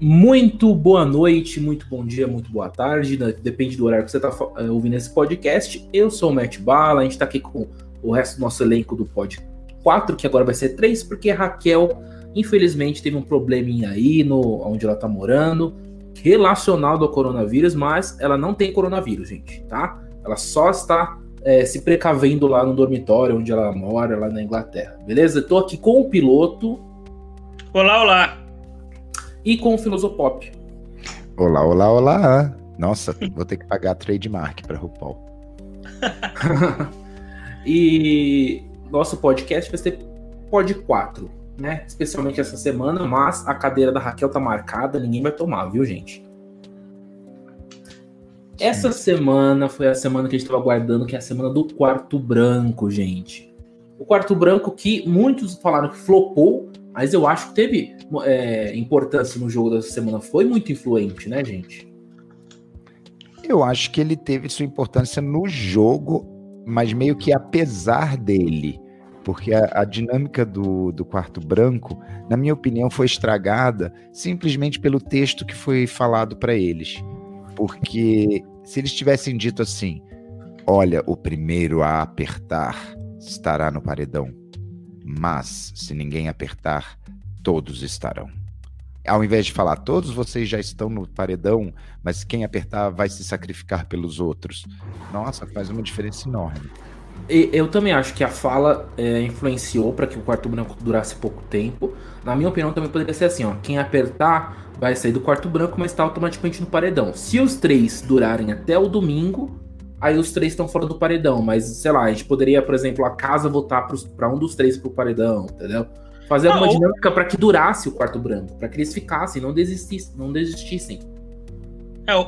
Muito boa noite, muito bom dia, muito boa tarde, depende do horário que você está ouvindo esse podcast. Eu sou o Matt Bala, a gente está aqui com o resto do nosso elenco do Pod 4, que agora vai ser 3, porque a Raquel, infelizmente, teve um probleminha aí onde ela está morando, relacionado ao coronavírus, mas ela não tem coronavírus, gente, tá? Ela só está se precavendo lá no dormitório onde ela mora, lá na Inglaterra, beleza? Estou aqui com o piloto. Olá, olá! E com o Filosopop. Olá, olá, olá. Nossa, vou ter que pagar trademark para RuPaul. E nosso podcast vai ser Pod 4, né? Especialmente essa semana, mas a cadeira da Raquel tá marcada, ninguém vai tomar, viu, gente? Sim. Essa semana foi a semana que a gente estava aguardando, que é a semana do Quarto Branco, gente. O Quarto Branco que muitos falaram que flopou, mas eu acho que teve importância no jogo dessa semana. Foi muito influente, né, gente? Eu acho que ele teve sua importância no jogo, mas meio que apesar dele. Porque a dinâmica do Quarto Branco, na minha opinião, foi estragada simplesmente pelo texto que foi falado para eles. Porque se eles tivessem dito assim, olha, o primeiro a apertar estará no paredão. Mas, se ninguém apertar, todos estarão. Ao invés de falar, todos vocês já estão no paredão, mas quem apertar vai se sacrificar pelos outros. Nossa, faz uma diferença enorme. E eu também acho que a fala influenciou para que o Quarto Branco durasse pouco tempo. Na minha opinião, também poderia ser assim, ó, quem apertar vai sair do Quarto Branco, mas está automaticamente no paredão. Se os três durarem até o domingo, aí os três estão fora do paredão, mas, sei lá, a gente poderia, por exemplo, a casa votar para um dos três pro paredão, entendeu? Fazer uma dinâmica para que durasse o Quarto Branco, para que eles ficassem, não desistissem.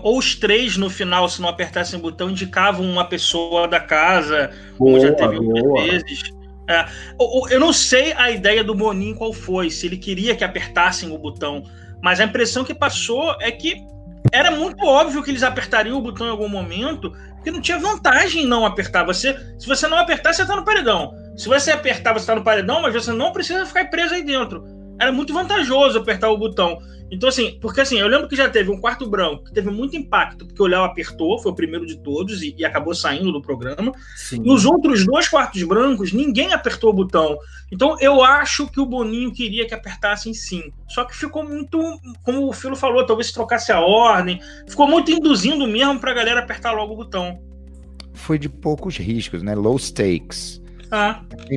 Ou os três, no final, se não apertassem o botão, indicavam uma pessoa da casa, boa, como já teve outras vezes. Eu não sei a ideia do Boninho qual foi, se ele queria que apertassem o botão, mas a impressão que passou é que era muito óbvio que eles apertariam o botão em algum momento, porque não tinha vantagem em não apertar. Se você não apertar, você está no paredão. Se você apertar, você está no paredão, mas você não precisa ficar preso aí dentro. Era muito vantajoso apertar o botão. Então, assim, porque assim, eu lembro que já teve um Quarto Branco que teve muito impacto, porque o Léo apertou, foi o primeiro de todos e acabou saindo do programa. Sim. Nos outros dois Quartos Brancos, ninguém apertou o botão. Então, eu acho que o Boninho queria que apertassem sim. Só que ficou muito, como o Filo falou, talvez se trocasse a ordem, ficou muito induzindo mesmo pra galera apertar logo o botão. Foi de poucos riscos, né? Low stakes.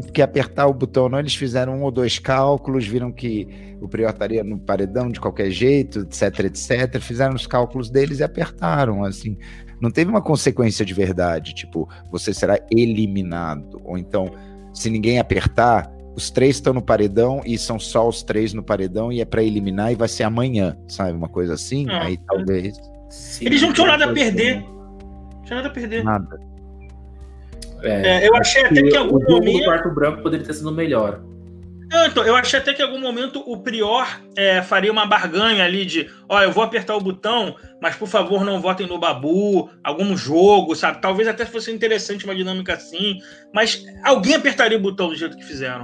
Porque apertar o botão não, eles fizeram um ou dois cálculos, viram que o Prior estaria no paredão de qualquer jeito, etc, etc, fizeram os cálculos deles e apertaram, assim, não teve uma consequência de verdade, tipo, você será eliminado, ou então se ninguém apertar, os três estão no paredão e são só os três no paredão e é pra eliminar e vai ser amanhã, sabe, uma coisa assim, aí talvez... Sim, eles não tinham nada a perder, nada. Eu achei até que em algum momento o Quarto Branco poderia ter sido melhor. Então, eu achei até que em algum momento o Prior faria uma barganha ali de, eu vou apertar o botão, mas por favor não votem no Babu, algum jogo, sabe? Talvez até fosse interessante uma dinâmica assim, mas alguém apertaria o botão do jeito que fizeram.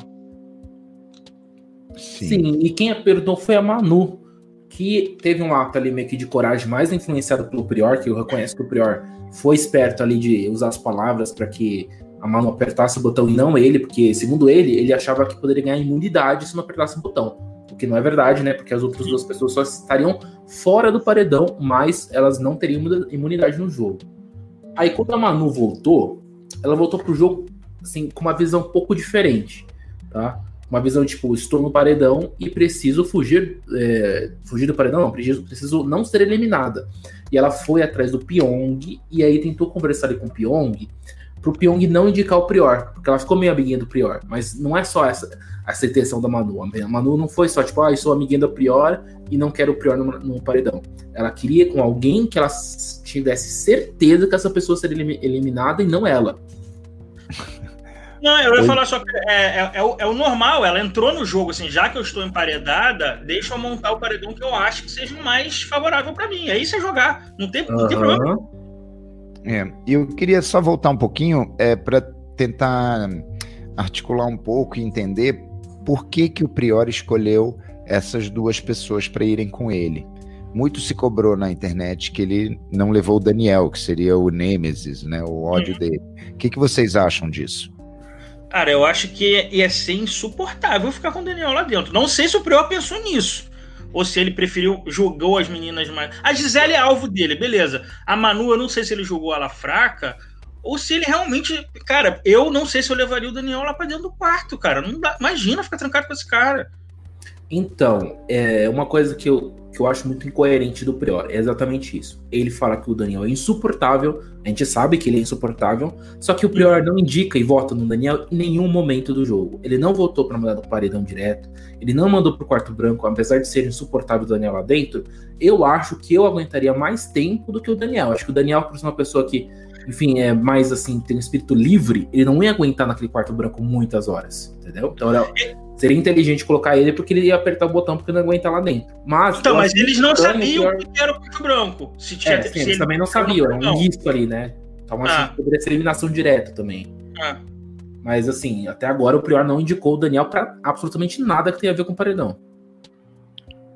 Sim, e quem apertou foi a Manu, que teve um ato ali meio que de coragem mais influenciado pelo Prior, que eu reconheço que o Prior foi esperto ali de usar as palavras para que a Manu apertasse o botão e não ele, porque, segundo ele, ele achava que poderia ganhar imunidade se não apertasse o botão, o que não é verdade, né, porque as outras duas pessoas só estariam fora do paredão, mas elas não teriam imunidade no jogo. Aí, quando a Manu voltou, ela voltou pro jogo, assim, com uma visão um pouco diferente, tá? Uma visão, tipo, estou no paredão e preciso fugir do paredão, não, preciso não ser eliminada. E ela foi atrás do Pyong, e aí tentou conversar ali com o Pyong, pro Pyong não indicar o Prior, porque ela ficou meio amiguinha do Prior, mas não é só essa intenção da Manu. A Manu não foi só, tipo, eu sou amiguinha do Prior e não quero o Prior no paredão. Ela queria com alguém que ela tivesse certeza que essa pessoa seria eliminada e não ela. Não, eu ia falar só que é o normal, ela entrou no jogo, assim, já que eu estou emparedada, deixa eu montar o paredão que eu acho que seja mais favorável para mim, aí você jogar, não tem problema. Eu queria só voltar um pouquinho para tentar articular um pouco e entender por que o Prior escolheu essas duas pessoas para irem com ele. muito se cobrou na internet que ele não levou o Daniel, que seria o Nêmesis, né? O ódio dele. O que vocês acham disso? Cara, eu acho que ia ser insuportável ficar com o Daniel lá dentro. Não sei se o Prior pensou nisso, ou se ele preferiu, julgou as meninas mais... A Gisele é alvo dele, beleza. A Manu, eu não sei se ele julgou ela fraca, ou se ele realmente... Cara, eu não sei se eu levaria o Daniel lá pra dentro do quarto, cara. Não dá... Imagina ficar trancado com esse cara. Então, é uma coisa que eu acho muito incoerente do Prior é exatamente isso. Ele fala que o Daniel é insuportável, a gente sabe que ele é insuportável, só que o Prior não indica e vota no Daniel em nenhum momento do jogo. Ele não votou pra mandar no paredão direto, ele não mandou pro quarto branco, apesar de ser insuportável o Daniel lá dentro. Eu acho que eu aguentaria mais tempo do que o Daniel. Acho que o Daniel, por ser uma pessoa que, enfim, é mais assim, tem um espírito livre, ele não ia aguentar naquele quarto branco muitas horas, entendeu? Então, seria inteligente colocar ele, porque ele ia apertar o botão, porque não aguenta lá dentro. Mas, então, mas eles não sabiam o que era o quarto branco. Eles também não sabiam, era um risco ali, né? Então, assim, poderia ser eliminação direta também. Mas, assim, até agora o Prior não indicou o Daniel pra absolutamente nada que tenha a ver com o paredão.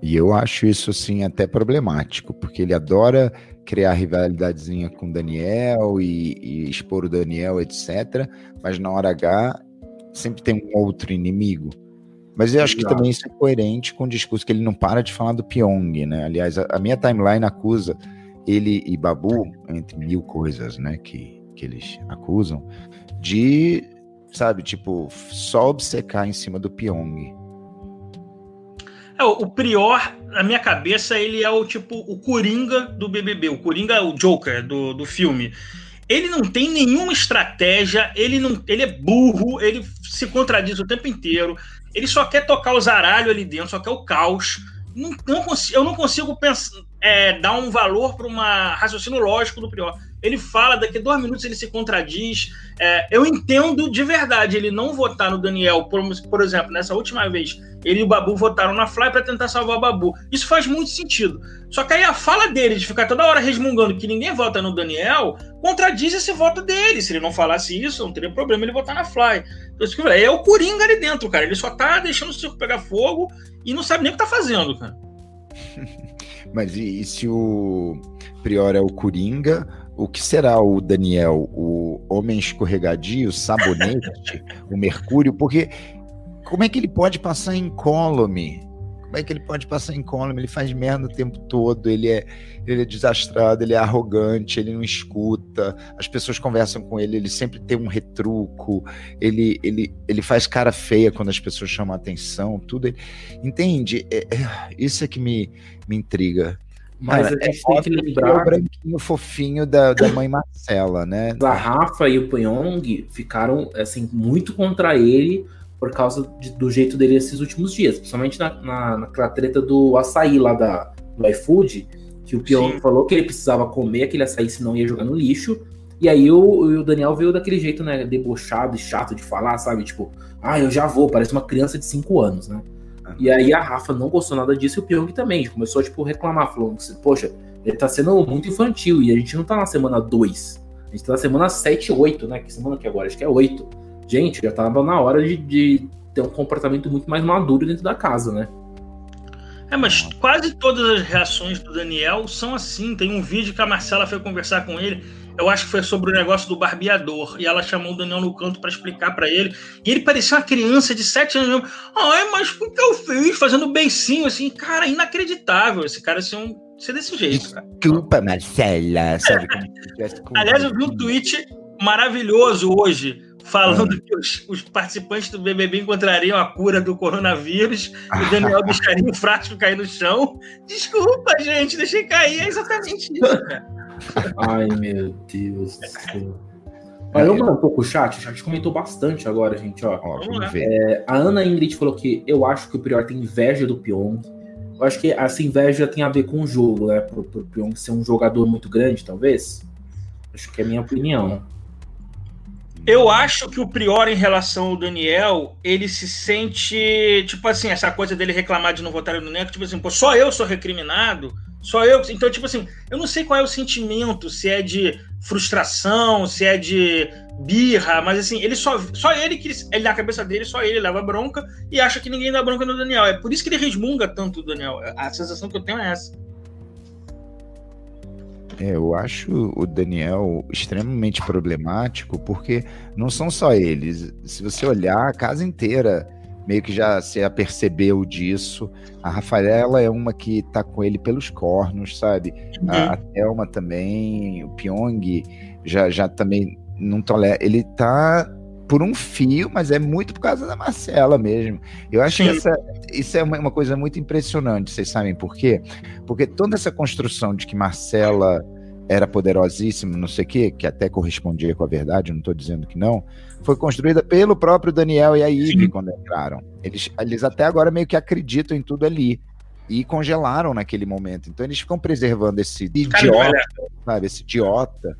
E eu acho isso, assim, até problemático, porque ele adora criar rivalidadezinha com o Daniel e expor o Daniel, etc. Mas na hora H, sempre tem um outro inimigo. Mas eu acho que também isso é coerente com o discurso que ele não para de falar do Pyong, né? Aliás, a minha timeline acusa ele e Babu, entre mil coisas, né, que eles acusam, de, sabe, tipo, só obcecar em cima do Pyong. O Prior, na minha cabeça, ele é o tipo, o Coringa do BBB, o Coringa, o Joker do filme. Ele não tem nenhuma estratégia, ele é burro, ele se contradiz o tempo inteiro, ele só quer tocar o zaralho ali dentro, só quer o caos. Eu não consigo pensar, dar um valor para um raciocínio lógico do Prior. Ele fala, daqui a 2 minutos ele se contradiz. Eu entendo de verdade ele não votar no Daniel, por exemplo, nessa última vez, ele e o Babu votaram na Fly para tentar salvar o Babu. Isso faz muito sentido. Só que aí a fala dele de ficar toda hora resmungando que ninguém vota no Daniel, contradiz esse voto dele. Se ele não falasse isso, não teria problema ele votar na Fly. Então, isso que eu falei, é o Coringa ali dentro, cara. Ele só tá deixando o circo pegar fogo e não sabe nem o que tá fazendo, cara. Mas e se o Prior é o Coringa, o que será o Daniel? O homem escorregadio, o sabonete, o mercúrio? Porque como é que ele pode passar incólume? Como é que ele pode passar incólume? Ele faz merda o tempo todo, ele é desastrado, ele é arrogante, ele não escuta, as pessoas conversam com ele, ele sempre tem um retruco, ele faz cara feia quando as pessoas chamam a atenção, tudo. Entende? Isso é que me intriga. Mas cara, a gente tem que lembrar... O branquinho fofinho da mãe Marcela, né? A Rafa e o Pyong ficaram, assim, muito contra ele por causa do jeito dele esses últimos dias. Principalmente naquela treta do açaí lá do iFood, que o Pyong falou que ele precisava comer aquele açaí, senão ia jogar no lixo. E aí o Daniel veio daquele jeito, né? Debochado e chato de falar, sabe? Tipo, eu já vou, parece uma criança de 5 anos, né? E aí a Rafa não gostou nada disso, e o Pyong também começou a reclamar, falando assim, poxa, ele tá sendo muito infantil, e a gente não tá na semana 2, a gente tá na semana 7, 8, né, que semana que é agora? Acho que é 8. Gente, já tava na hora de ter um comportamento muito mais maduro dentro da casa, né? Mas quase todas as reações do Daniel são assim. Tem um vídeo que a Marcela foi conversar com ele, eu acho que foi sobre o negócio do barbeador, e ela chamou o Daniel no canto pra explicar pra ele, e ele parecia uma criança de 7 anos mesmo. Mas o que eu fiz? Fazendo beicinho, assim, cara, inacreditável esse cara ser desse jeito, cara. Desculpa, Marcela, sabe como desculpa. Aliás, eu vi um tweet maravilhoso hoje, falando que os participantes do BBB encontrariam a cura do coronavírus, e o Daniel deixaria o frasco cair no chão. Desculpa, gente, deixei cair, é exatamente isso, cara. Ai, meu Deus do céu. Olha, eu mando um pouco o chat comentou bastante agora, gente, ó. Vamos ver. A Ana Ingrid falou que eu acho que o Prior tem inveja do Pyong. Eu acho que essa inveja tem a ver com o jogo, né? Pro Pyong ser um jogador muito grande, talvez. Acho que é a minha opinião. Eu acho que o Prior, em relação ao Daniel, ele se sente, tipo assim, essa coisa dele reclamar de não votar no Neco, tipo assim, pô, só eu sou recriminado. Só eu. Então, tipo assim, eu não sei qual é o sentimento, se é de frustração, se é de birra, mas assim, ele só ele que ele, na cabeça dele, só ele leva bronca e acha que ninguém dá bronca no Daniel. É por isso que ele resmunga tanto o Daniel. A sensação que eu tenho é essa. Eu acho o Daniel extremamente problemático, porque não são só eles. Se você olhar, a casa inteira meio que já se apercebeu disso. A Rafaela é uma que tá com ele pelos cornos, sabe? Uhum. A Thelma também, o Pyong já também não tolera. Ele tá por um fio, mas é muito por causa da Marcela mesmo. Eu acho que isso é uma coisa muito impressionante, vocês sabem por quê? Porque toda essa construção de que Marcela era poderosíssima, não sei o quê, que até correspondia com a verdade, eu não estou dizendo que não, foi construída pelo próprio Daniel e a Ive quando entraram. Eles até agora meio que acreditam em tudo ali. E congelaram naquele momento. Então eles ficam preservando esse idiota, sabe? Esse idiota.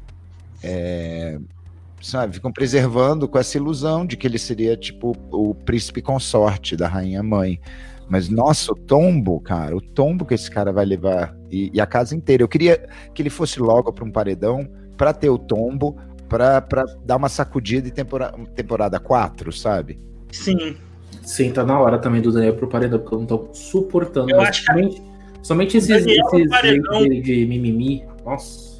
Sabe, ficam preservando com essa ilusão de que ele seria, tipo, o príncipe consorte da rainha-mãe. Mas, nossa, o tombo, cara, o tombo que esse cara vai levar, e a casa inteira. Eu queria que ele fosse logo para um paredão, para ter o tombo, para dar uma sacudida em temporada 4, sabe? Sim. Sim, tá na hora também do Daniel pro paredão, porque eu não tô suportando. Eu acho que somente esses de mimimi, nossa.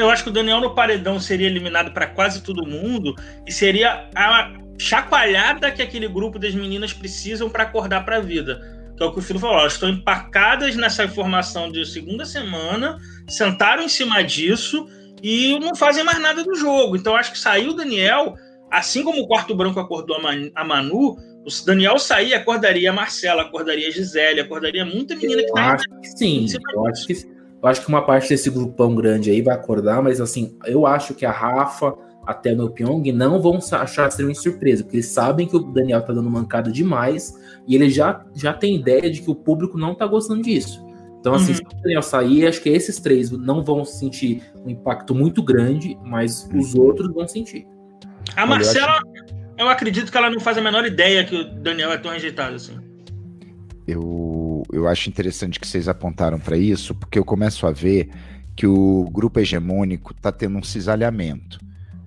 Eu acho que o Daniel no paredão seria eliminado para quase todo mundo e seria a chacoalhada que aquele grupo das meninas precisam para acordar para a vida. Que é o que o Filho falou, elas estão empacadas nessa informação de segunda semana, sentaram em cima disso e não fazem mais nada do jogo. Então eu acho que saiu o Daniel, assim como o Quarto Branco acordou a Manu, o Daniel sair, acordaria a Marcela, acordaria a Gisele, acordaria muita menina que está em cima disso. Eu acho que uma parte desse grupão grande aí vai acordar, mas assim, eu acho que a Rafa, até o Pyong, não vão achar extremamente surpresa, porque eles sabem que o Daniel tá dando mancada demais, e ele já tem ideia de que o público não tá gostando disso. Então assim, se o Daniel sair, acho que esses três não vão sentir um impacto muito grande, mas os outros vão sentir. A Marcela, eu acredito que ela não faz a menor ideia que o Daniel é tão rejeitado assim. Eu acho interessante que vocês apontaram para isso, porque eu começo a ver que o grupo hegemônico está tendo um cisalhamento.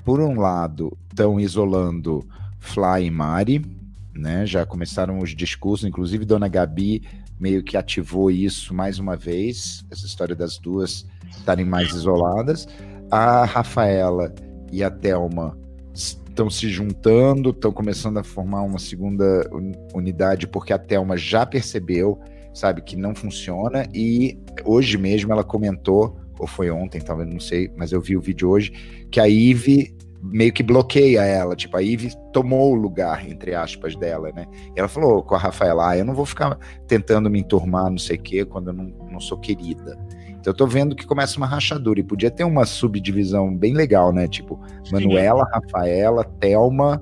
Por um lado, estão isolando Fly e Mari, né? Já começaram os discursos, inclusive Dona Gabi meio que ativou isso mais uma vez, essa história das duas estarem mais isoladas. A Rafaela e a Thelma estão se juntando, estão começando a formar uma segunda unidade, porque a Thelma já percebeu, sabe, que não funciona, e hoje mesmo ela comentou, ou foi ontem, talvez, não sei, mas eu vi o vídeo hoje, que a Ive meio que bloqueia ela, tipo, a Ive tomou o lugar, entre aspas, dela, né, e ela falou com a Rafaela, eu não vou ficar tentando me enturmar, não sei o quê, quando eu não sou querida. Então eu tô vendo que começa uma rachadura, e podia ter uma subdivisão bem legal, né, tipo, Manuela, Rafaela, Thelma,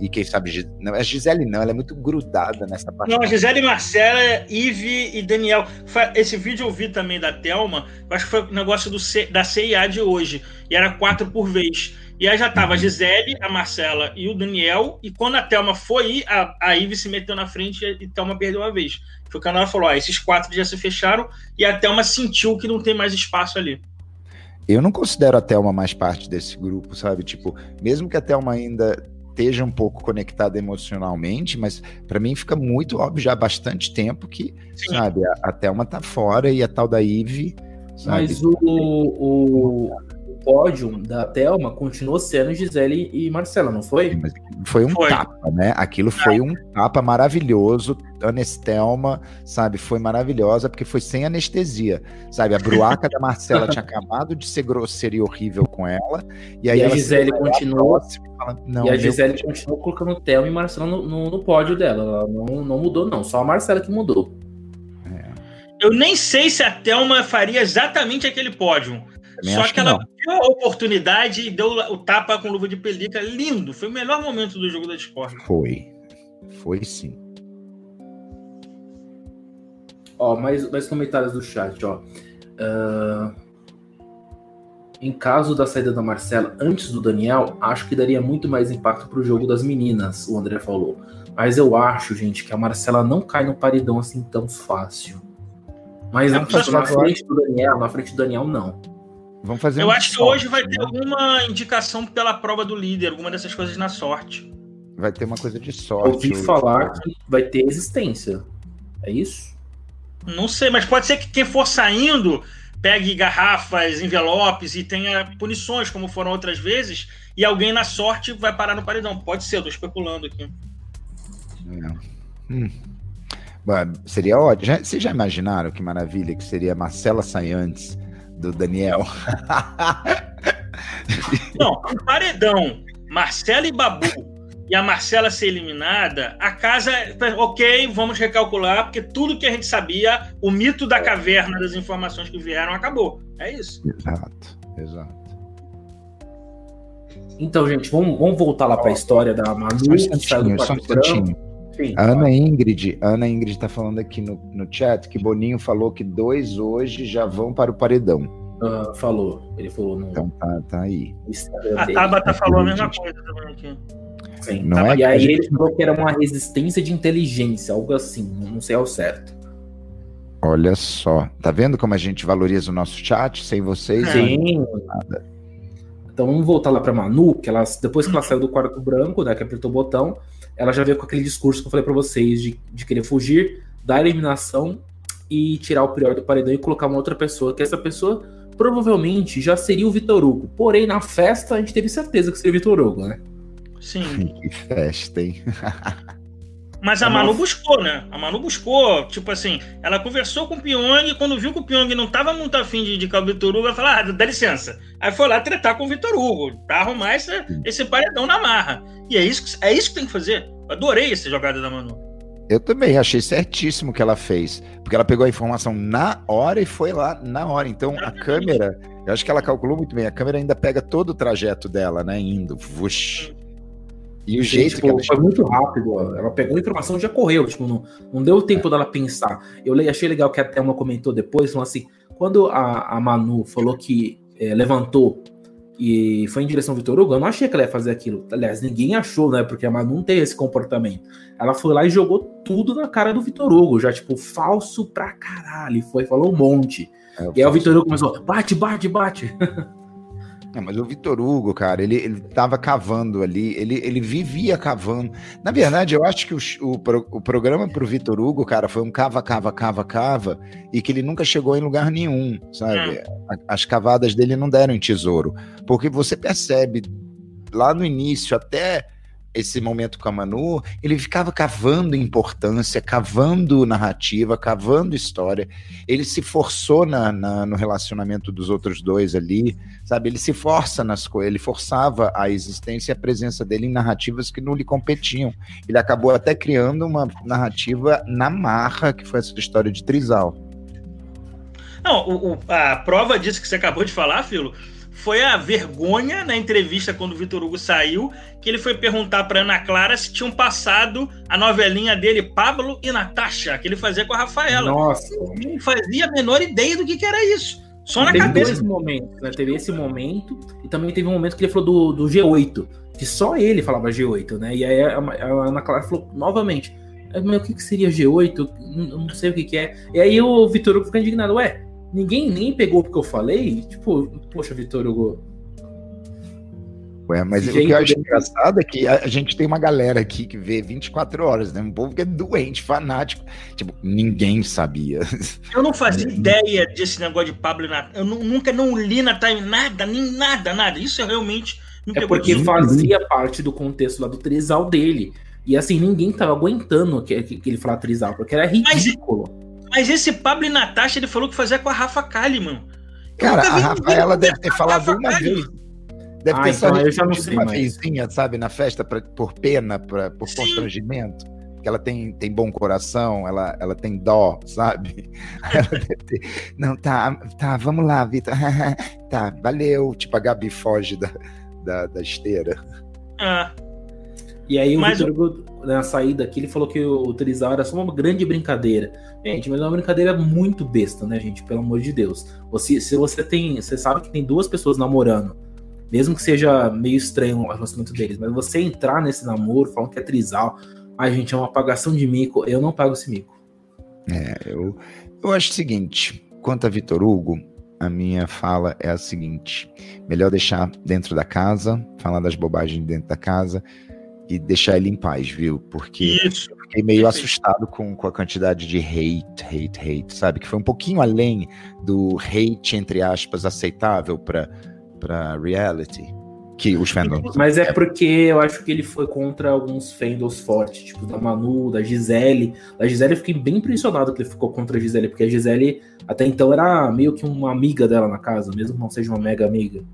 e quem sabe, não, a Gisele não, ela é muito grudada nessa parte. Não, a Gisele, Marcela, Ive e Daniel. Esse vídeo eu vi também da Thelma, eu acho que foi um negócio da CIA de hoje, e era 4 por vez. E aí já tava a Gisele, a Marcela e o Daniel, e quando a Thelma foi, a Ive se meteu na frente e a Thelma perdeu uma vez. Foi quando ela falou, esses 4 já se fecharam, e a Thelma sentiu que não tem mais espaço ali. Eu não considero a Thelma mais parte desse grupo, sabe? Tipo, mesmo que a Thelma ainda esteja um pouco conectada emocionalmente, mas para mim fica muito óbvio já há bastante tempo que, sim, sabe, a Thelma tá fora e a tal da Ive, sabe? Mas o pódio da Thelma continuou sendo Gisele e Marcela, não foi? Mas foi um tapa, né? Aquilo foi um tapa maravilhoso. Anestelma, sabe, foi maravilhosa, porque foi sem anestesia, sabe? A bruaca da Marcela tinha acabado de ser grosseira e horrível com ela, e aí a Gisele continuou colocando Thelma e Marcela no pódio dela. Ela não mudou, não, só a Marcela que mudou. Eu nem sei se a Thelma faria exatamente aquele pódio. Só que ela deu a oportunidade e deu o tapa com luva de pelica, lindo, foi o melhor momento do jogo da Discord. Foi sim. Ó, mais comentários do chat, ó. Em caso da saída da Marcela antes do Daniel, acho que daria muito mais impacto pro jogo das meninas, o André falou. Mas eu acho, gente, que a Marcela não cai no paredão assim tão fácil. Mas não na frente do Daniel, não. Vamos fazer eu acho que hoje vai ter alguma indicação pela prova do líder, alguma dessas coisas na sorte. Vai ter uma coisa de sorte. Ouvi falar que vai ter resistência. É isso? Não sei, mas pode ser que quem for saindo pegue garrafas, envelopes e tenha punições, como foram outras vezes, e alguém na sorte vai parar no paredão. Pode ser, eu tô especulando aqui. Seria ótimo. Vocês já imaginaram que maravilha que seria a Marcela sair antes do Daniel? Não, um paredão, Marcela e Babu, e a Marcela ser eliminada, a casa, ok, vamos recalcular, porque tudo que a gente sabia, o mito da caverna das informações que vieram, acabou. É isso. Exato, exato. Então, gente, vamos voltar lá para a história da Manu. Sim, Ana Ingrid está falando aqui no chat que Boninho falou que 2 hoje já vão para o paredão. Ele falou. No... Então tá aí. A Tabata falou a mesma coisa também aqui. Sim, não tá, é, e aí ele falou que era uma resistência de inteligência, algo assim, não sei ao certo. Olha só, tá vendo como a gente valoriza o nosso chat? Sem vocês, sim. Nada. Então vamos voltar lá pra Manu, que ela, depois que ela saiu do quarto branco, né, que apertou o botão, ela já veio com aquele discurso que eu falei pra vocês de querer fugir da eliminação e tirar o Prior do paredão e colocar uma outra pessoa, que essa pessoa provavelmente já seria o Vitor Hugo, porém na festa a gente teve certeza que seria o Vitor Hugo, né? Sim. Que festa, hein? Mas a Manu buscou, né? A Manu buscou, tipo assim, ela conversou com o Pyong, e quando viu que o Pyong não tava muito afim de indicar o Vitor Hugo, ela falou, dá licença. Aí foi lá tretar com o Vitor Hugo, pra arrumar esse paredão na marra. E é isso que tem que fazer. Adorei essa jogada da Manu. Eu também, achei certíssimo o que ela fez, porque ela pegou a informação na hora e foi lá na hora. Então, exatamente. A câmera, eu acho que ela calculou muito bem, a câmera ainda pega todo o trajeto dela, né, indo, vush. E o jeito que ela foi muito rápido, ela pegou a informação e já correu, tipo, não deu tempo dela pensar. Eu achei legal que a Thelma comentou depois, falou assim, quando a Manu falou que levantou e foi em direção ao Vitor Hugo, eu não achei que ela ia fazer aquilo. Aliás, ninguém achou, né, porque a Manu não tem esse comportamento. Ela foi lá e jogou tudo na cara do Vitor Hugo, já tipo, falso pra caralho, falou um monte. E aí o Vitor Hugo começou, bate. É, mas o Vitor Hugo, cara, ele tava cavando ali, ele vivia cavando. Na verdade, eu acho que o programa pro Vitor Hugo, cara, foi um cava, e que ele nunca chegou em lugar nenhum, sabe? As cavadas dele não deram em tesouro. Porque você percebe, lá no início, até esse momento com a Manu, ele ficava cavando importância, cavando narrativa, cavando história. Ele se forçou no relacionamento dos outros dois ali, sabe? Ele se força nas coisas, ele forçava a existência e a presença dele em narrativas que não lhe competiam. Ele acabou até criando uma narrativa na marra, que foi essa história de Trisal. Não, a prova disso que você acabou de falar, Filo, foi a vergonha na entrevista quando o Vitor Hugo saiu, que ele foi perguntar para Ana Clara se tinham passado a novelinha dele, Pablo e Natasha, que ele fazia com a Rafaela. Nossa, não fazia a menor ideia do que era isso. Só na cabeça. Dois momentos, né? Teve esse momento e também teve um momento que ele falou do G8, que só ele falava G8, né? E aí a Ana Clara falou novamente, mas o que seria G8? Eu não sei o que é. E aí o Vitor Hugo fica indignado, ninguém nem pegou porque eu falei? Tipo, poxa, Vitor Hugo... Ué, mas gente, o que eu acho engraçado é que a gente tem uma galera aqui que vê 24 horas, né? Um povo que é doente, fanático. Tipo, ninguém sabia. Eu não fazia ideia desse negócio de Pablo e Natasha. Eu nunca li na time nada. Isso realmente me pegou. É porque fazia parte do contexto lá do trisal dele. E assim, ninguém tava aguentando que ele falar trisal, porque era ridículo. Mas esse Pablo e Natasha, ele falou que fazia com a Rafa Kalimann. Cara, a Rafaela deve ter falado uma vez. Deve ter só uma vezinha, sabe, na festa, por pena, por constrangimento. Porque ela tem bom coração, ela tem dó, sabe? Ela deve ter... Não, tá, vamos lá, Vitor. Tá, valeu. Tipo, a Gabi foge da esteira. E aí o Vitor Hugo, na saída aqui, ele falou que o Trisal era só uma grande brincadeira. Gente, mas é uma brincadeira muito besta, né, gente? Pelo amor de Deus. Se você tem... Você sabe que tem 2 pessoas namorando, mesmo que seja meio estranho o relacionamento deles, mas você entrar nesse namoro, falando que é Trisal, gente, é uma apagação de mico. Eu não pago esse mico. Eu acho o seguinte, quanto a Vitor Hugo, a minha fala é a seguinte: melhor deixar dentro da casa, falar das bobagens dentro da casa, e deixar ele em paz, viu? Porque isso. fiquei meio assustado com a quantidade de hate, sabe? Que foi um pouquinho além do hate, entre aspas, aceitável pra reality. Que os fandoms... Mas é porque eu acho que ele foi contra alguns fandoms fortes, tipo da Manu, da Gisele. A Gisele eu fiquei bem impressionado que ele ficou contra a Gisele, porque a Gisele até então era meio que uma amiga dela na casa, mesmo que não seja uma mega amiga.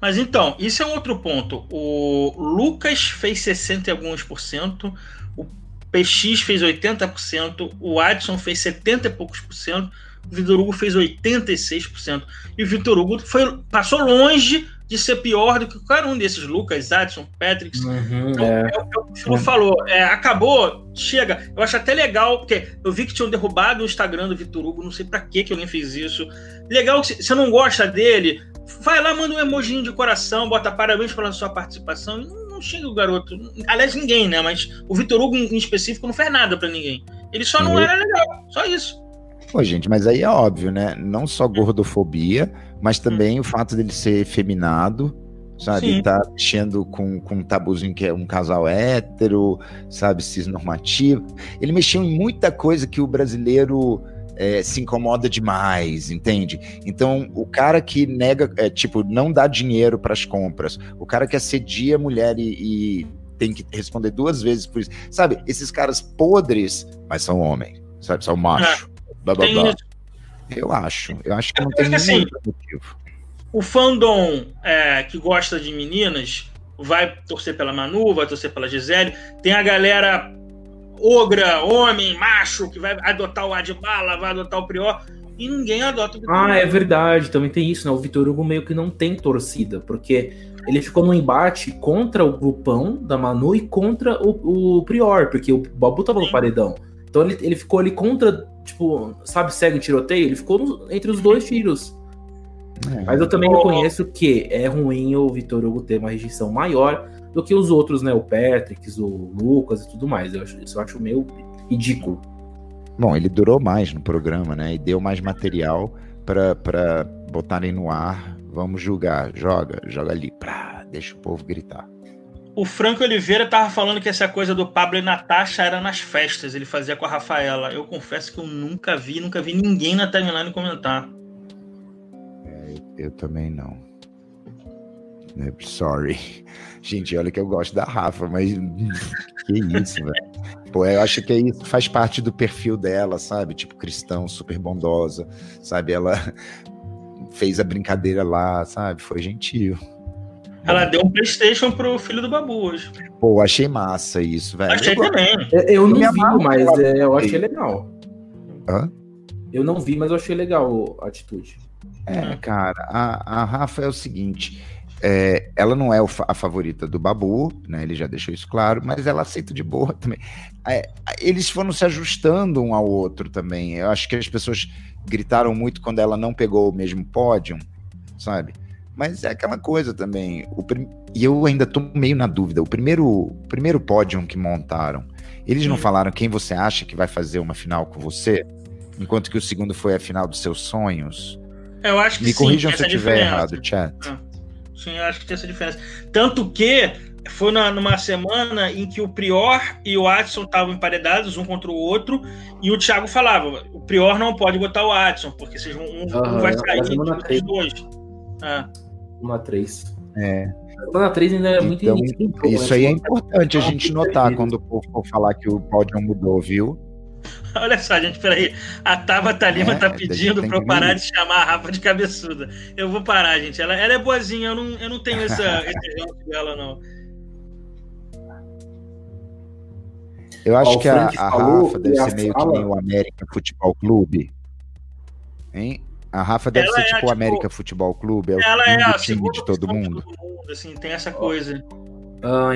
Mas então, isso é um outro ponto. O Lucas fez 60 e alguns % o PX fez 80%, o Adson fez 70 e poucos %, o Vitor Hugo fez 86%. E o Vitor Hugo passou longe de ser pior do que qualquer um desses, Lucas, Adson, Patrick. Então, é o que o Chico falou. Acabou, chega. Eu acho até legal, porque eu vi que tinham derrubado o Instagram do Vitor Hugo, não sei pra que alguém fez isso. Legal que você não gosta dele, vai lá, manda um emojinho de coração, bota parabéns pela sua participação. Não xinga o garoto. Aliás, ninguém, né? Mas o Vitor Hugo, em específico, não fez nada pra ninguém. Ele só não era legal, só isso. Pô, gente, mas aí é óbvio, né? Não só gordofobia, mas também o fato dele ser efeminado, sabe? Sim. Tá mexendo com um tabuzinho que é um casal hétero, sabe? Cisnormativo. Ele mexeu em muita coisa que o brasileiro se incomoda demais, entende? Então, o cara que nega, não dá dinheiro para as compras, o cara que assedia a mulher e tem que responder 2 vezes por isso, sabe? Esses caras podres, mas são homens, sabe? São macho. Blá, blá, blá. Eu acho que não tem nenhum motivo. O fandom que gosta de meninas vai torcer pela Manu, vai torcer pela Gisele. Tem a galera ogra, homem, macho, que vai adotar o Adbala, vai adotar o Prior, e ninguém adota o Vitor Hugo. É verdade, também tem isso, né? O Vitor Hugo meio que não tem torcida, porque ele ficou num embate contra o grupão da Manu e contra o Prior, porque o Babu tava no paredão. Então ele ficou ali contra, tipo, sabe, segue o tiroteio? Ele ficou entre os 2 tiros. Mas eu também reconheço que é ruim o Vitor Hugo ter uma rejeição maior do que os outros, né? O Patrick, o Lucas e tudo mais. Isso eu acho meio ridículo. Bom, ele durou mais no programa, né? E deu mais material pra botarem no ar. Vamos julgar. Joga ali. Deixa o povo gritar. O Franco Oliveira tava falando que essa coisa do Pablo e Natasha era nas festas, ele fazia com a Rafaela. Eu confesso que eu nunca vi ninguém na timeline comentar. Eu também não. Sorry. Gente, olha que eu gosto da Rafa, mas que isso, velho. Pô, eu acho que isso faz parte do perfil dela, sabe? Tipo, cristão, super bondosa, sabe? Ela fez a brincadeira lá, sabe? Foi gentil. Ela deu um PlayStation pro filho do Babu hoje. Pô, achei massa isso, velho. Achei também. Eu não vi, mas eu achei legal. Hã? Eu não vi, mas eu achei legal a atitude. Cara, a Rafa é o seguinte, ela não é a favorita do Babu, né? Ele já deixou isso claro, mas ela aceita de boa também. Eles foram se ajustando um ao outro também. Eu acho que as pessoas gritaram muito quando ela não pegou o mesmo pódio, sabe? Mas é aquela coisa também, e eu ainda tô meio na dúvida, o primeiro pódio que montaram, eles não falaram quem você acha que vai fazer uma final com você, enquanto que o segundo foi a final dos seus sonhos? Eu acho que sim. Me corrijam se eu tiver errado, chat. Sim, eu acho que tem essa diferença. Tanto que foi numa semana em que o Prior e o Adson estavam emparedados um contra o outro, e o Thiago falava, o Prior não pode botar o Adson, porque vocês um vai sair entre os dois. Uma 3. Uma 3 ainda é muito inimigo. Isso aí é importante a gente notar quando o povo for falar que o pódio mudou, viu? Olha só, gente, peraí. A Tabata Lima tá pedindo pra eu parar de chamar a Rafa de cabeçuda. Eu vou parar, gente. Ela é boazinha, eu não tenho esse ranço dela, não. Eu acho que a Rafa deve ser meio que nem o América Futebol Clube. Hein? A Rafa deve ser tipo o América Futebol Clube, é o time de todo mundo. Assim, tem essa coisa.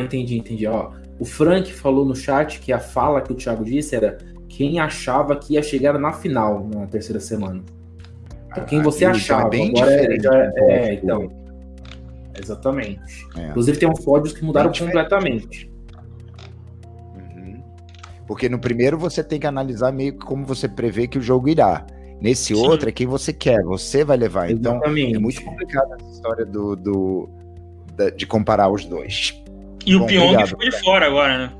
Entendi. Ó, o Frank falou no chat que a fala que o Thiago disse era quem achava que ia chegar na final na terceira semana. Quem você achava. É bem diferente. Então. Exatamente. Inclusive tem uns pódios que mudaram completamente. Uhum. Porque no primeiro você tem que analisar meio que como você prevê que o jogo irá. Nesse outro é quem você quer, você vai levar. Exatamente. Então é muito complicada essa história de comparar os dois. E o Pyong ficou de fora agora, né?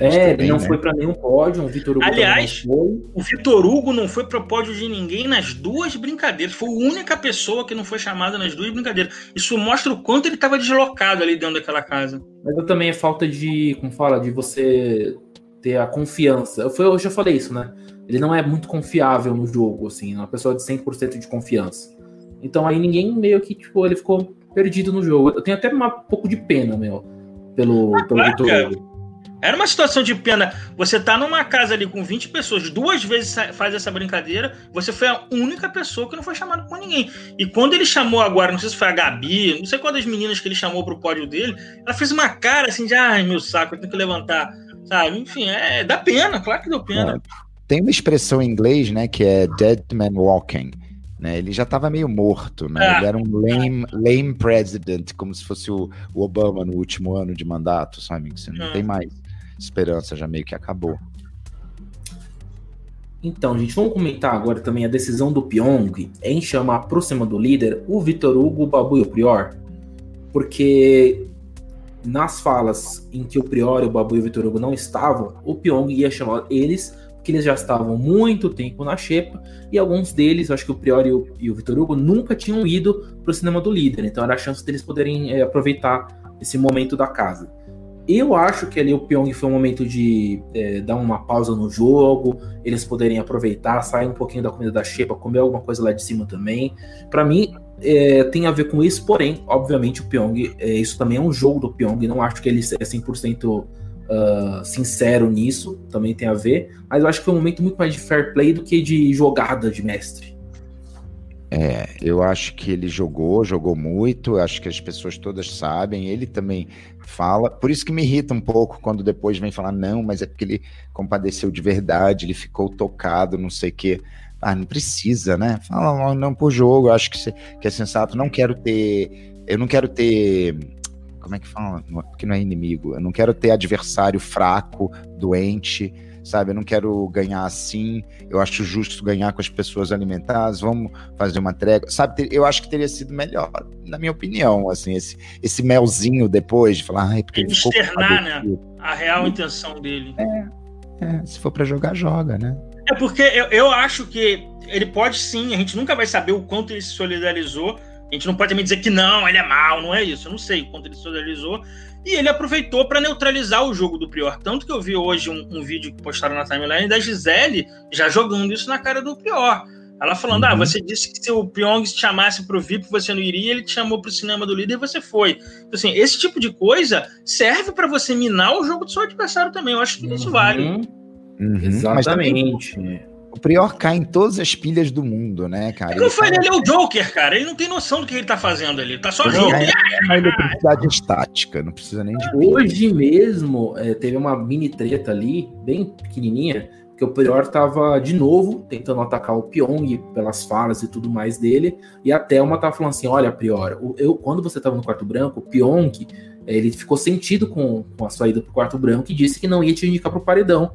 Ele não foi pra nenhum pódio, o Vitor Hugo. Aliás, o Vitor Hugo não foi pra pódio de ninguém nas duas brincadeiras. Foi a única pessoa que não foi chamada nas duas brincadeiras. Isso mostra o quanto ele tava deslocado ali dentro daquela casa. Mas também é falta de, como fala, de você ter a confiança. Eu já falei isso, né? Ele não é muito confiável no jogo, assim, é uma pessoa de 100% de confiança. Então aí ninguém meio que, tipo, ele ficou perdido no jogo. Eu tenho até um pouco de pena, meu, pelo Vitor Hugo. Era uma situação de pena. Você tá numa casa ali com 20 pessoas, duas vezes faz essa brincadeira, você foi a única pessoa que não foi chamada por ninguém. E quando ele chamou agora, não sei se foi a Gabi, não sei qual das meninas que ele chamou pro pódio dele, ela fez uma cara assim de, ai, meu saco, eu tenho que levantar, sabe? Enfim, dá pena, claro que deu pena. Tem uma expressão em inglês, né, que é dead man walking, né? Ele já estava meio morto, né? Ele era um lame president, como se fosse o Obama no último ano de mandato, sabe? Você não tem mais esperança, já meio que acabou. Então, gente, vamos comentar agora também a decisão do Pyong em chamar próxima do líder o Vitor Hugo, o Babu e o Prior, porque nas falas em que o Prior, o Babu e o Vitor Hugo não estavam, o Pyong ia chamar eles, que eles já estavam muito tempo na xepa, e alguns deles, acho que o Prior e o Vitor Hugo, nunca tinham ido para o cinema do líder, então era a chance deles poderem aproveitar esse momento da casa. Eu acho que ali o Pyong foi um momento de dar uma pausa no jogo, eles poderem aproveitar, sair um pouquinho da comida da xepa, comer alguma coisa lá de cima também. Para mim, tem a ver com isso, porém, obviamente, o Pyong, isso também é um jogo do Pyong, não acho que ele é 100% sincero nisso, também tem a ver, mas eu acho que foi um momento muito mais de fair play do que de jogada de mestre. Eu acho que ele jogou muito, acho que as pessoas todas sabem, ele também fala, por isso que me irrita um pouco quando depois vem falar, não, mas é porque ele compadeceu de verdade, ele ficou tocado, não sei o quê. Não precisa, né? Fala não por jogo, acho que é sensato, eu não quero ter... Como é que fala? Porque não é inimigo. Eu não quero ter adversário fraco, doente, sabe? Eu não quero ganhar assim. Eu acho justo ganhar com as pessoas alimentadas. Vamos fazer uma trégua. Sabe? Eu acho que teria sido melhor, na minha opinião, assim, esse melzinho depois de falar... Porque ele externar, né? A real intenção dele. Se for pra jogar, joga, né? Porque eu acho que ele pode sim. A gente nunca vai saber o quanto ele se solidarizou. A gente não pode também dizer que não, ele é mau, não é isso. Eu não sei o quanto ele solidarizou. E ele aproveitou para neutralizar o jogo do Prior. Tanto que eu vi hoje um vídeo que postaram na timeline da Gisele já jogando isso na cara do Prior. Ela falando, você disse que se o Pyong te chamasse pro VIP você não iria, ele te chamou pro cinema do líder e você foi. Então, assim, esse tipo de coisa serve para você minar o jogo do seu adversário também. Eu acho que isso vale. Exatamente. O Prior cai em todas as pilhas do mundo, né, cara? Eu falei, ele é o Joker, cara. Ele não tem noção do que ele tá fazendo ali. Ele tá só jogando. É uma eletricidade estática, não precisa nem de... Hoje mesmo, teve uma mini treta ali, bem pequenininha, que o Prior tava, de novo, tentando atacar o Pyong pelas falas e tudo mais dele, e a Thelma tava falando assim, olha, Prior, quando você tava no quarto branco, o Pyong, ele ficou sentido com a sua ida pro quarto branco e disse que não ia te indicar pro paredão.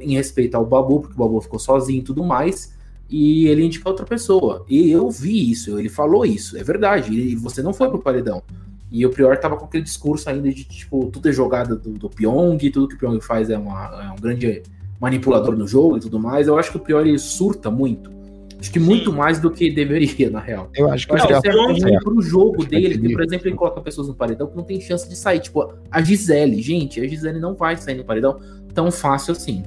Em respeito ao Babu, porque o Babu ficou sozinho e tudo mais, e ele indica outra pessoa, e eu vi isso, ele falou isso, é verdade, e você não foi pro paredão, e o Prior tava com aquele discurso ainda de, tipo, tudo é jogada do Pyong, tudo que o Pyong faz é um grande manipulador no jogo e tudo mais. Eu acho que o Prior, ele surta muito, acho que muito mais do que deveria, na real. Eu acho que é pro jogo dele, que, por exemplo, ele coloca pessoas no paredão que não tem chance de sair, tipo, a Gisele, gente, a Gisele não vai sair no paredão tão fácil assim.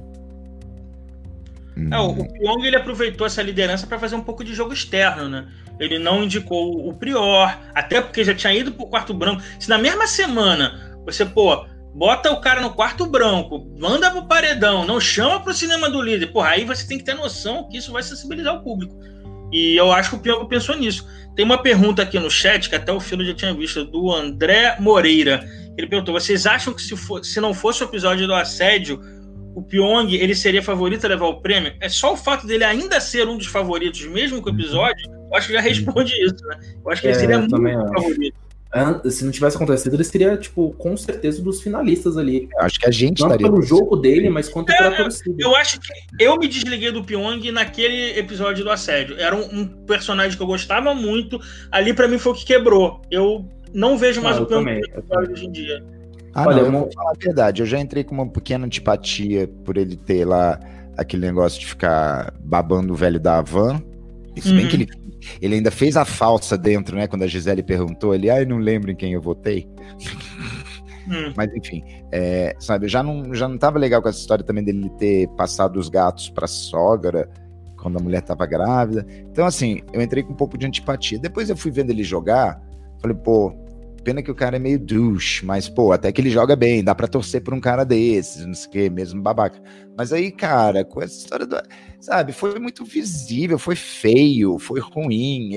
O Pyong, ele aproveitou essa liderança para fazer um pouco de jogo externo, né? Ele não indicou o Prior, até porque já tinha ido pro quarto branco. Se na mesma semana você, bota o cara no quarto branco, manda pro paredão, não chama pro cinema do líder, aí você tem que ter noção que isso vai sensibilizar o público. E eu acho que o Pyong pensou nisso. Tem uma pergunta aqui no chat, que até o Filo já tinha visto, do André Moreira. Ele perguntou, vocês acham que se não fosse o episódio do assédio, o Pyong, ele seria favorito a levar o prêmio? É só o fato dele ainda ser um dos favoritos, mesmo com o episódio, eu acho que já responde isso, né? Eu acho que ele seria muito favorito. Se não tivesse acontecido, ele seria, com certeza, um dos finalistas ali. Eu acho que a gente estaria... Não pelo jogo dele, mas quanto pela torcida. Eu acho que eu me desliguei do Pyong naquele episódio do assédio. Era um personagem que eu gostava muito. Ali, pra mim, foi o que quebrou. Eu não vejo mais o Pyong hoje em dia. Ah, olha, não, eu vou falar a verdade, eu já entrei com uma pequena antipatia por ele ter lá aquele negócio de ficar babando o velho da Havan. Se bem que ele ainda fez a falsa dentro, né? Quando a Gisele perguntou, ele, eu não lembro em quem eu votei. Mas enfim, sabe, já não tava legal com essa história também dele ter passado os gatos pra sogra quando a mulher tava grávida. Então assim, eu entrei com um pouco de antipatia. Depois eu fui vendo ele jogar, falei, pô, pena que o cara é meio douche, mas pô, até que ele joga bem, dá pra torcer por um cara desses, não sei o que, mesmo babaca. Mas aí, cara, com essa história do... Sabe, foi muito visível, foi feio, foi ruim,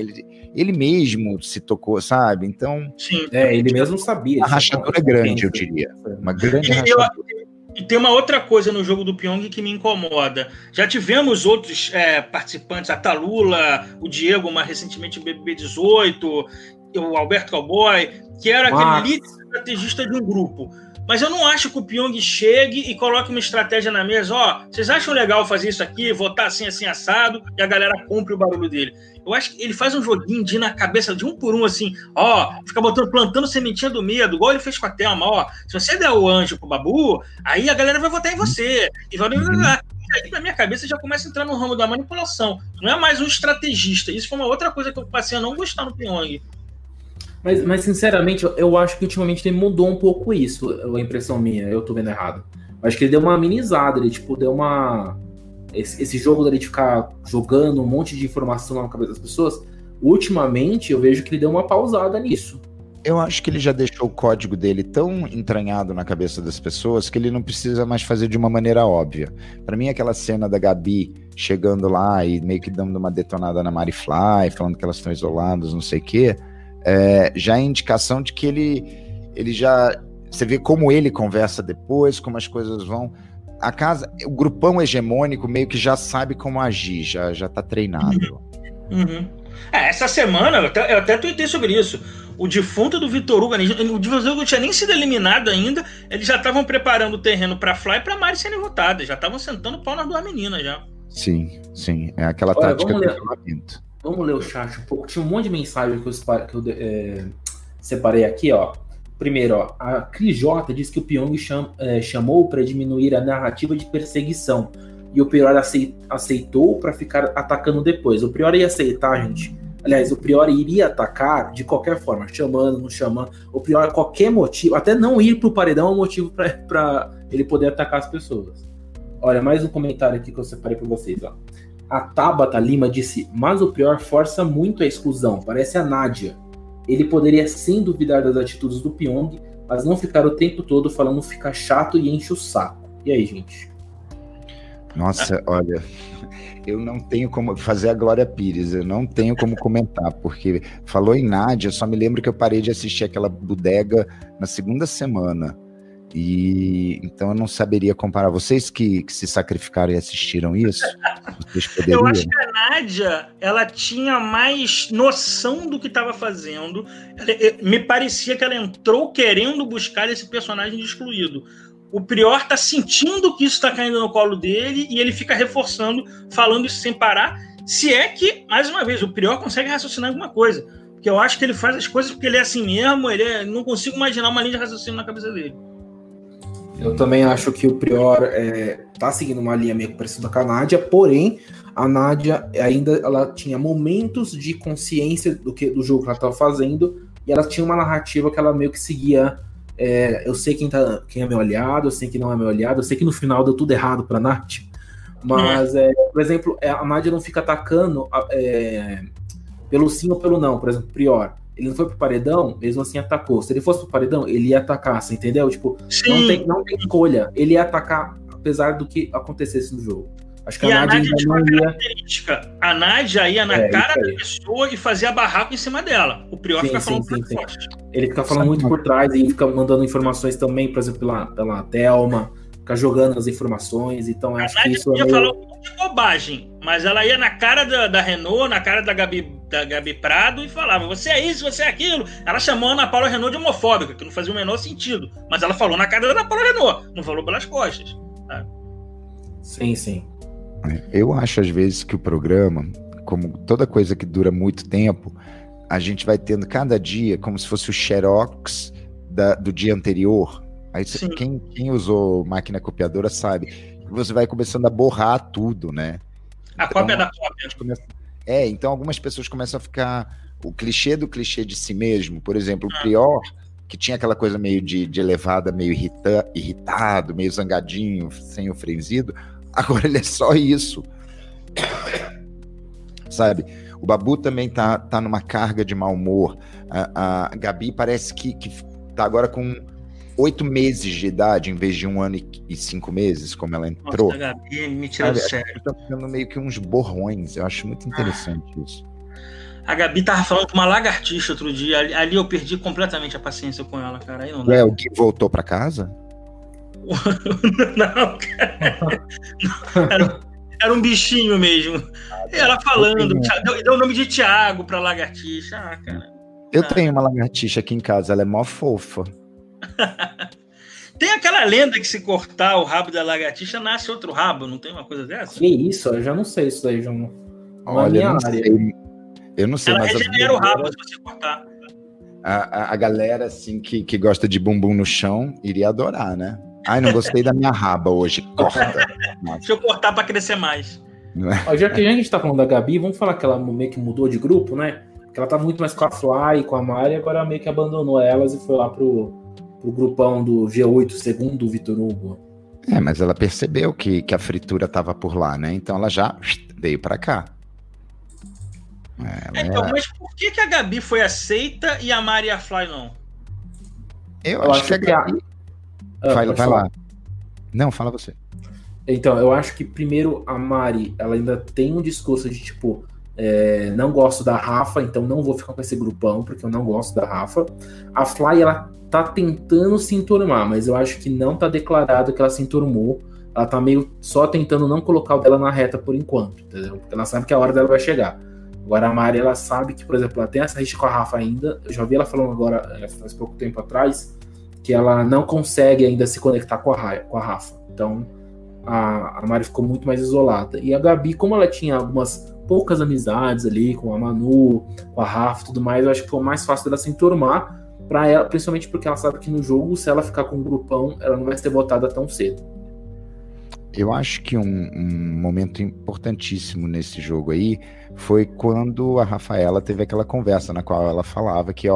ele mesmo se tocou, sabe? Então... Sim. Ele mesmo sabia. Uma rachadura grande, eu diria. Uma grande rachadura. E tem uma outra coisa no jogo do Pyong que me incomoda. Já tivemos outros participantes, a Talula, o Diego, mas recentemente o BBB 18... o Alberto Cowboy, que era aquele líder estrategista de um grupo. Mas eu não acho que o Pyong chegue e coloque uma estratégia na mesa, vocês acham legal fazer isso aqui, votar assim, assim, assado, e a galera compre o barulho dele. Eu acho que ele faz um joguinho de ir na cabeça de um por um, assim, fica botando, plantando sementinha do medo, igual ele fez com a Thelma, se você der o anjo pro Babu, aí a galera vai votar em você, e vai... Aí na minha cabeça já começa a entrar no ramo da manipulação. Não é mais um estrategista. Isso foi uma outra coisa que eu passei a não gostar no Pyong. Mas, sinceramente, eu acho que ultimamente ele mudou um pouco isso, a impressão minha, eu tô vendo errado. Acho que ele deu uma amenizada, ele, tipo, deu uma... Esse jogo dele de ficar jogando um monte de informação na cabeça das pessoas, ultimamente eu vejo que ele deu uma pausada nisso. Eu acho que ele já deixou o código dele tão entranhado na cabeça das pessoas que ele não precisa mais fazer de uma maneira óbvia. Pra mim, aquela cena da Gabi chegando lá e meio que dando uma detonada na Mari Fly, falando que elas estão isoladas, não sei o quê... já é indicação de que ele já... Você vê como ele conversa depois, como as coisas vão... A casa, o grupão hegemônico meio que já sabe como agir, já tá treinado. Essa semana, eu até tuitei sobre isso. O defunto do Vitor Hugo, o Vitor Hugo não tinha nem sido eliminado ainda, eles já estavam preparando o terreno pra Fly e pra Mari serem votadas, já estavam sentando pau nas duas meninas já. Sim, é aquela tática do regulamento. Vamos ler o chat um pouco. Tinha um monte de mensagem que eu separei aqui, Primeiro, a Cris J diz que o Pyong chamou para diminuir a narrativa de perseguição. E o Prior aceitou para ficar atacando depois. O Prior ia aceitar, gente. Aliás, o Prior iria atacar de qualquer forma. Chamando, não chamando. O Prior, qualquer motivo. Até não ir pro paredão é um motivo para ele poder atacar as pessoas. Olha, mais um comentário aqui que eu separei para vocês, A Tabata Lima disse, mas o Prior força muito a exclusão, parece a Nádia. Ele poderia sem duvidar das atitudes do Pyong, mas não ficar o tempo todo falando fica chato e enche o saco. E aí, gente? Nossa, olha, eu não tenho como fazer a Glória Pires, eu não tenho como comentar, porque falou em Nádia, só me lembro que eu parei de assistir aquela bodega na segunda semana. E então eu não saberia comparar. Vocês que se sacrificaram e assistiram isso, vocês poderiam... Eu acho que a Nádia, ela tinha mais noção do que estava fazendo. Me parecia que ela entrou querendo buscar esse personagem de excluído. O Prior está sentindo que isso está caindo no colo dele e ele fica reforçando, falando isso sem parar. Se é que, mais uma vez, o Prior consegue raciocinar alguma coisa. Porque eu acho que ele faz as coisas porque ele é assim mesmo, não consigo imaginar uma linha de raciocínio na cabeça dele. Eu também acho que o Prior tá seguindo uma linha meio parecida com a Nádia, porém, a Nádia ainda ela tinha momentos de consciência do jogo que ela estava fazendo, e ela tinha uma narrativa que ela meio que seguia, eu sei quem é meu aliado, eu sei que não é meu aliado, eu sei que no final deu tudo errado pra Nádia, mas, por exemplo, a Nádia não fica atacando pelo sim ou pelo não, por exemplo, Prior. Ele não foi pro paredão, mesmo assim atacou. Se ele fosse pro paredão, ele ia atacar, você entendeu? Tipo, não tem escolha. Ele ia atacar, apesar do que acontecesse no jogo. Acho que a Nádia tinha uma característica. A Nádia ia na cara da pessoa e fazia barraco em cima dela. O Prior fica falando muito forte. Ele fica falando muito por trás e fica mandando informações também, por exemplo, pela Thelma. Fica jogando as informações, então acho que isso é... A Nádia falou um monte de bobagem, mas ela ia na cara da Renault, na cara da Gabi Prado e falava, você é isso, você é aquilo. Ela chamou a Ana Paula Renault de homofóbica, que não fazia o menor sentido, mas ela falou na cara da Ana Paula Renault, não falou pelas costas. Sabe? Sim. Eu acho, às vezes, que o programa, como toda coisa que dura muito tempo, a gente vai tendo cada dia como se fosse o xerox do dia anterior, Aí você, quem usou máquina copiadora sabe. Você vai começando a borrar tudo, né? A então, cópia da cópia. Então algumas pessoas começam a ficar... O clichê do clichê de si mesmo. Por exemplo, o Prior, que tinha aquela coisa meio de elevada, meio irritado, meio zangadinho, sem o frenzido. Agora ele é só isso. Sabe? O Babu também tá numa carga de mau humor. A Gabi parece que tá agora com 8 meses de idade, em vez de 1 ano e 5 meses, como ela entrou. Nossa, a Gabi me tirou do sério. Tá ficando meio que uns borrões. Eu acho muito interessante isso. A Gabi tava falando com uma lagartixa outro dia. Ali eu perdi completamente a paciência com ela, cara. Não dá. O Gui voltou pra casa? Não, cara. Era um bichinho mesmo. Ela falando. Deu o nome de Thiago pra lagartixa. Ah, cara. Eu tenho uma lagartixa aqui em casa. Ela é mó fofa. Tem aquela lenda que se cortar o rabo da lagartixa, nasce outro rabo. Não tem uma coisa dessa? Que isso? Eu já não sei isso daí, João. Olha, não sei. Eu não sei, ela regenera o rabo se você cortar. A galera assim, que gosta de bumbum no chão iria adorar, né? Ai, não gostei da minha raba hoje. Corta. Deixa eu cortar pra crescer mais. Ó, já que a gente tá falando da Gabi, vamos falar que ela meio que mudou de grupo, né? Que ela tá muito mais com a Fly e com a Mari, agora ela meio que abandonou elas e foi lá pro grupão do G8, segundo o Vitor Hugo. Mas ela percebeu que a fritura tava por lá, né? Então ela já veio pra cá. Mas por que a Gabi foi aceita e a Maria Fly não? Eu acho que a Gabi... vai lá. Não, fala você. Então, eu acho que primeiro a Mari, ela ainda tem um discurso de tipo, não gosto da Rafa, então não vou ficar com esse grupão, porque eu não gosto da Rafa. A Fly, ela tá tentando se enturmar, mas eu acho que não tá declarado que ela se enturmou. Ela tá meio só tentando não colocar o dela na reta por enquanto, entendeu? Porque ela sabe que a hora dela vai chegar. Agora a Mari, ela sabe que, por exemplo, ela tem essa rixa com a Rafa ainda. Eu já ouvi ela falando agora, faz pouco tempo atrás, que ela não consegue ainda se conectar com a Rafa. Então, a Mari ficou muito mais isolada. E a Gabi, como ela tinha algumas poucas amizades ali, com a Manu, com a Rafa e tudo mais, eu acho que foi mais fácil dela se enturmar, pra ela, principalmente porque ela sabe que no jogo, se ela ficar com um grupão, ela não vai ser botada tão cedo. Eu acho que um momento importantíssimo nesse jogo aí foi quando a Rafaela teve aquela conversa na qual ela falava que,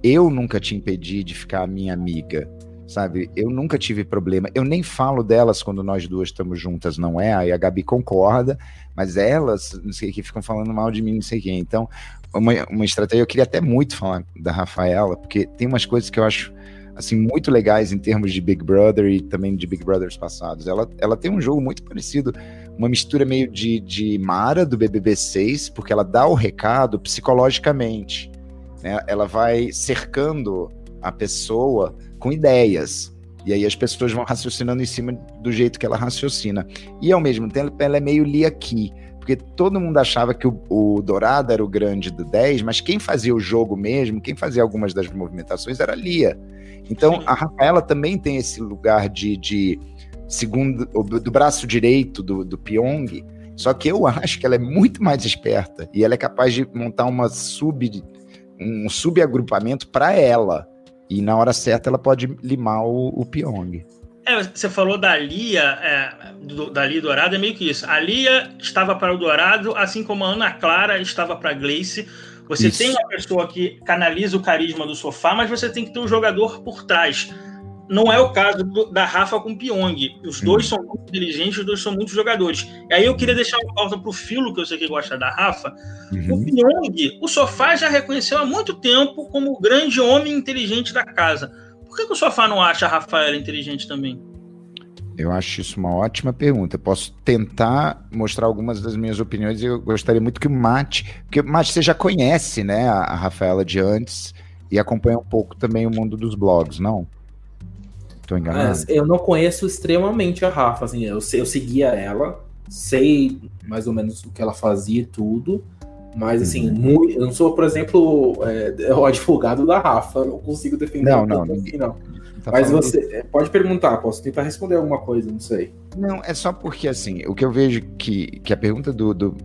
eu nunca te impedi de ficar minha amiga, sabe? Eu nunca tive problema. Eu nem falo delas quando nós duas estamos juntas, não é? Aí a Gabi concorda, mas elas, não sei o que, ficam falando mal de mim, não sei o que. Então, uma estratégia, eu queria até muito falar da Rafaela, porque tem umas coisas que eu acho... assim, muito legais em termos de Big Brother e também de Big Brothers passados. Ela tem um jogo muito parecido, uma mistura meio de Mara, do BBB6, porque ela dá o recado psicologicamente, né? Ela vai cercando a pessoa com ideias, e aí as pessoas vão raciocinando em cima do jeito que ela raciocina. E, ao mesmo tempo, ela é meio Lia aqui, porque todo mundo achava que o Dourado era o grande do 10, mas quem fazia o jogo mesmo, quem fazia algumas das movimentações era a Lia. Então, a Rafaela também tem esse lugar de segundo, do braço direito do Pyong, só que eu acho que ela é muito mais esperta e ela é capaz de montar um subagrupamento para ela, e na hora certa ela pode limar o Pyong. Você falou da Lia, da Lia Dourado, é meio que isso. A Lia estava para o Dourado, assim como a Ana Clara estava para a Gleice. Você isso. Tem uma pessoa que canaliza o carisma do sofá, mas você tem que ter um jogador por trás. Não é o caso da Rafa com o Pyong. Os dois são muito inteligentes, os dois são muitos jogadores. E aí eu queria deixar uma pauta pro Filo, que eu sei que gosta da Rafa. O Pyong, o sofá já reconheceu há muito tempo como o grande homem inteligente da casa. Por que o Sofá não acha a Rafaela inteligente também? Eu acho isso uma ótima pergunta. Eu posso tentar mostrar algumas das minhas opiniões e eu gostaria muito que o Matt... Porque o Matt, você já conhece, né, a Rafaela de antes e acompanha um pouco também o mundo dos blogs, não? Estou enganado? Mas eu não conheço extremamente a Rafa. Assim, eu seguia ela, sei mais ou menos o que ela fazia e tudo... Mas, assim, eu não sou, por exemplo, o advogado da Rafa, não consigo defender. Não. Tá, mas você pode perguntar, posso tentar responder alguma coisa, não sei. Não, é só porque, assim, o que eu vejo que a pergunta do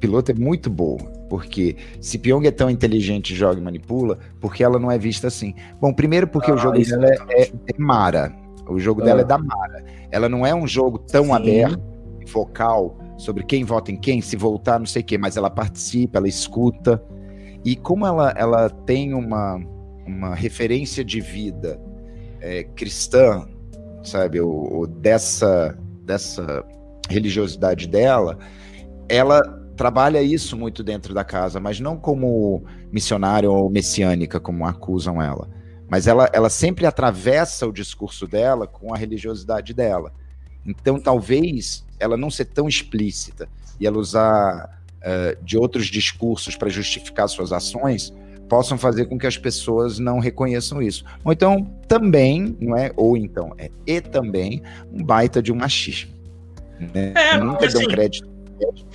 piloto é muito boa, porque se Pyong é tão inteligente, joga e manipula, porque ela não é vista assim. Bom, primeiro porque o jogo dela é é Mara. O jogo dela é da Mara. Ela não é um jogo tão aberto, focal, sobre quem vota em quem, se voltar, não sei o quê, mas ela participa, ela escuta. E como ela tem uma referência de vida cristã, sabe, ou dessa religiosidade dela, ela trabalha isso muito dentro da casa, mas não como missionária ou messiânica, como acusam ela. Mas ela sempre atravessa o discurso dela com a religiosidade dela. Então, talvez ela não ser tão explícita e ela usar de outros discursos para justificar suas ações possam fazer com que as pessoas não reconheçam isso. Ou então, também, não é? Ou então, e também, um baita de um machismo. Né? Nunca assim, dão crédito.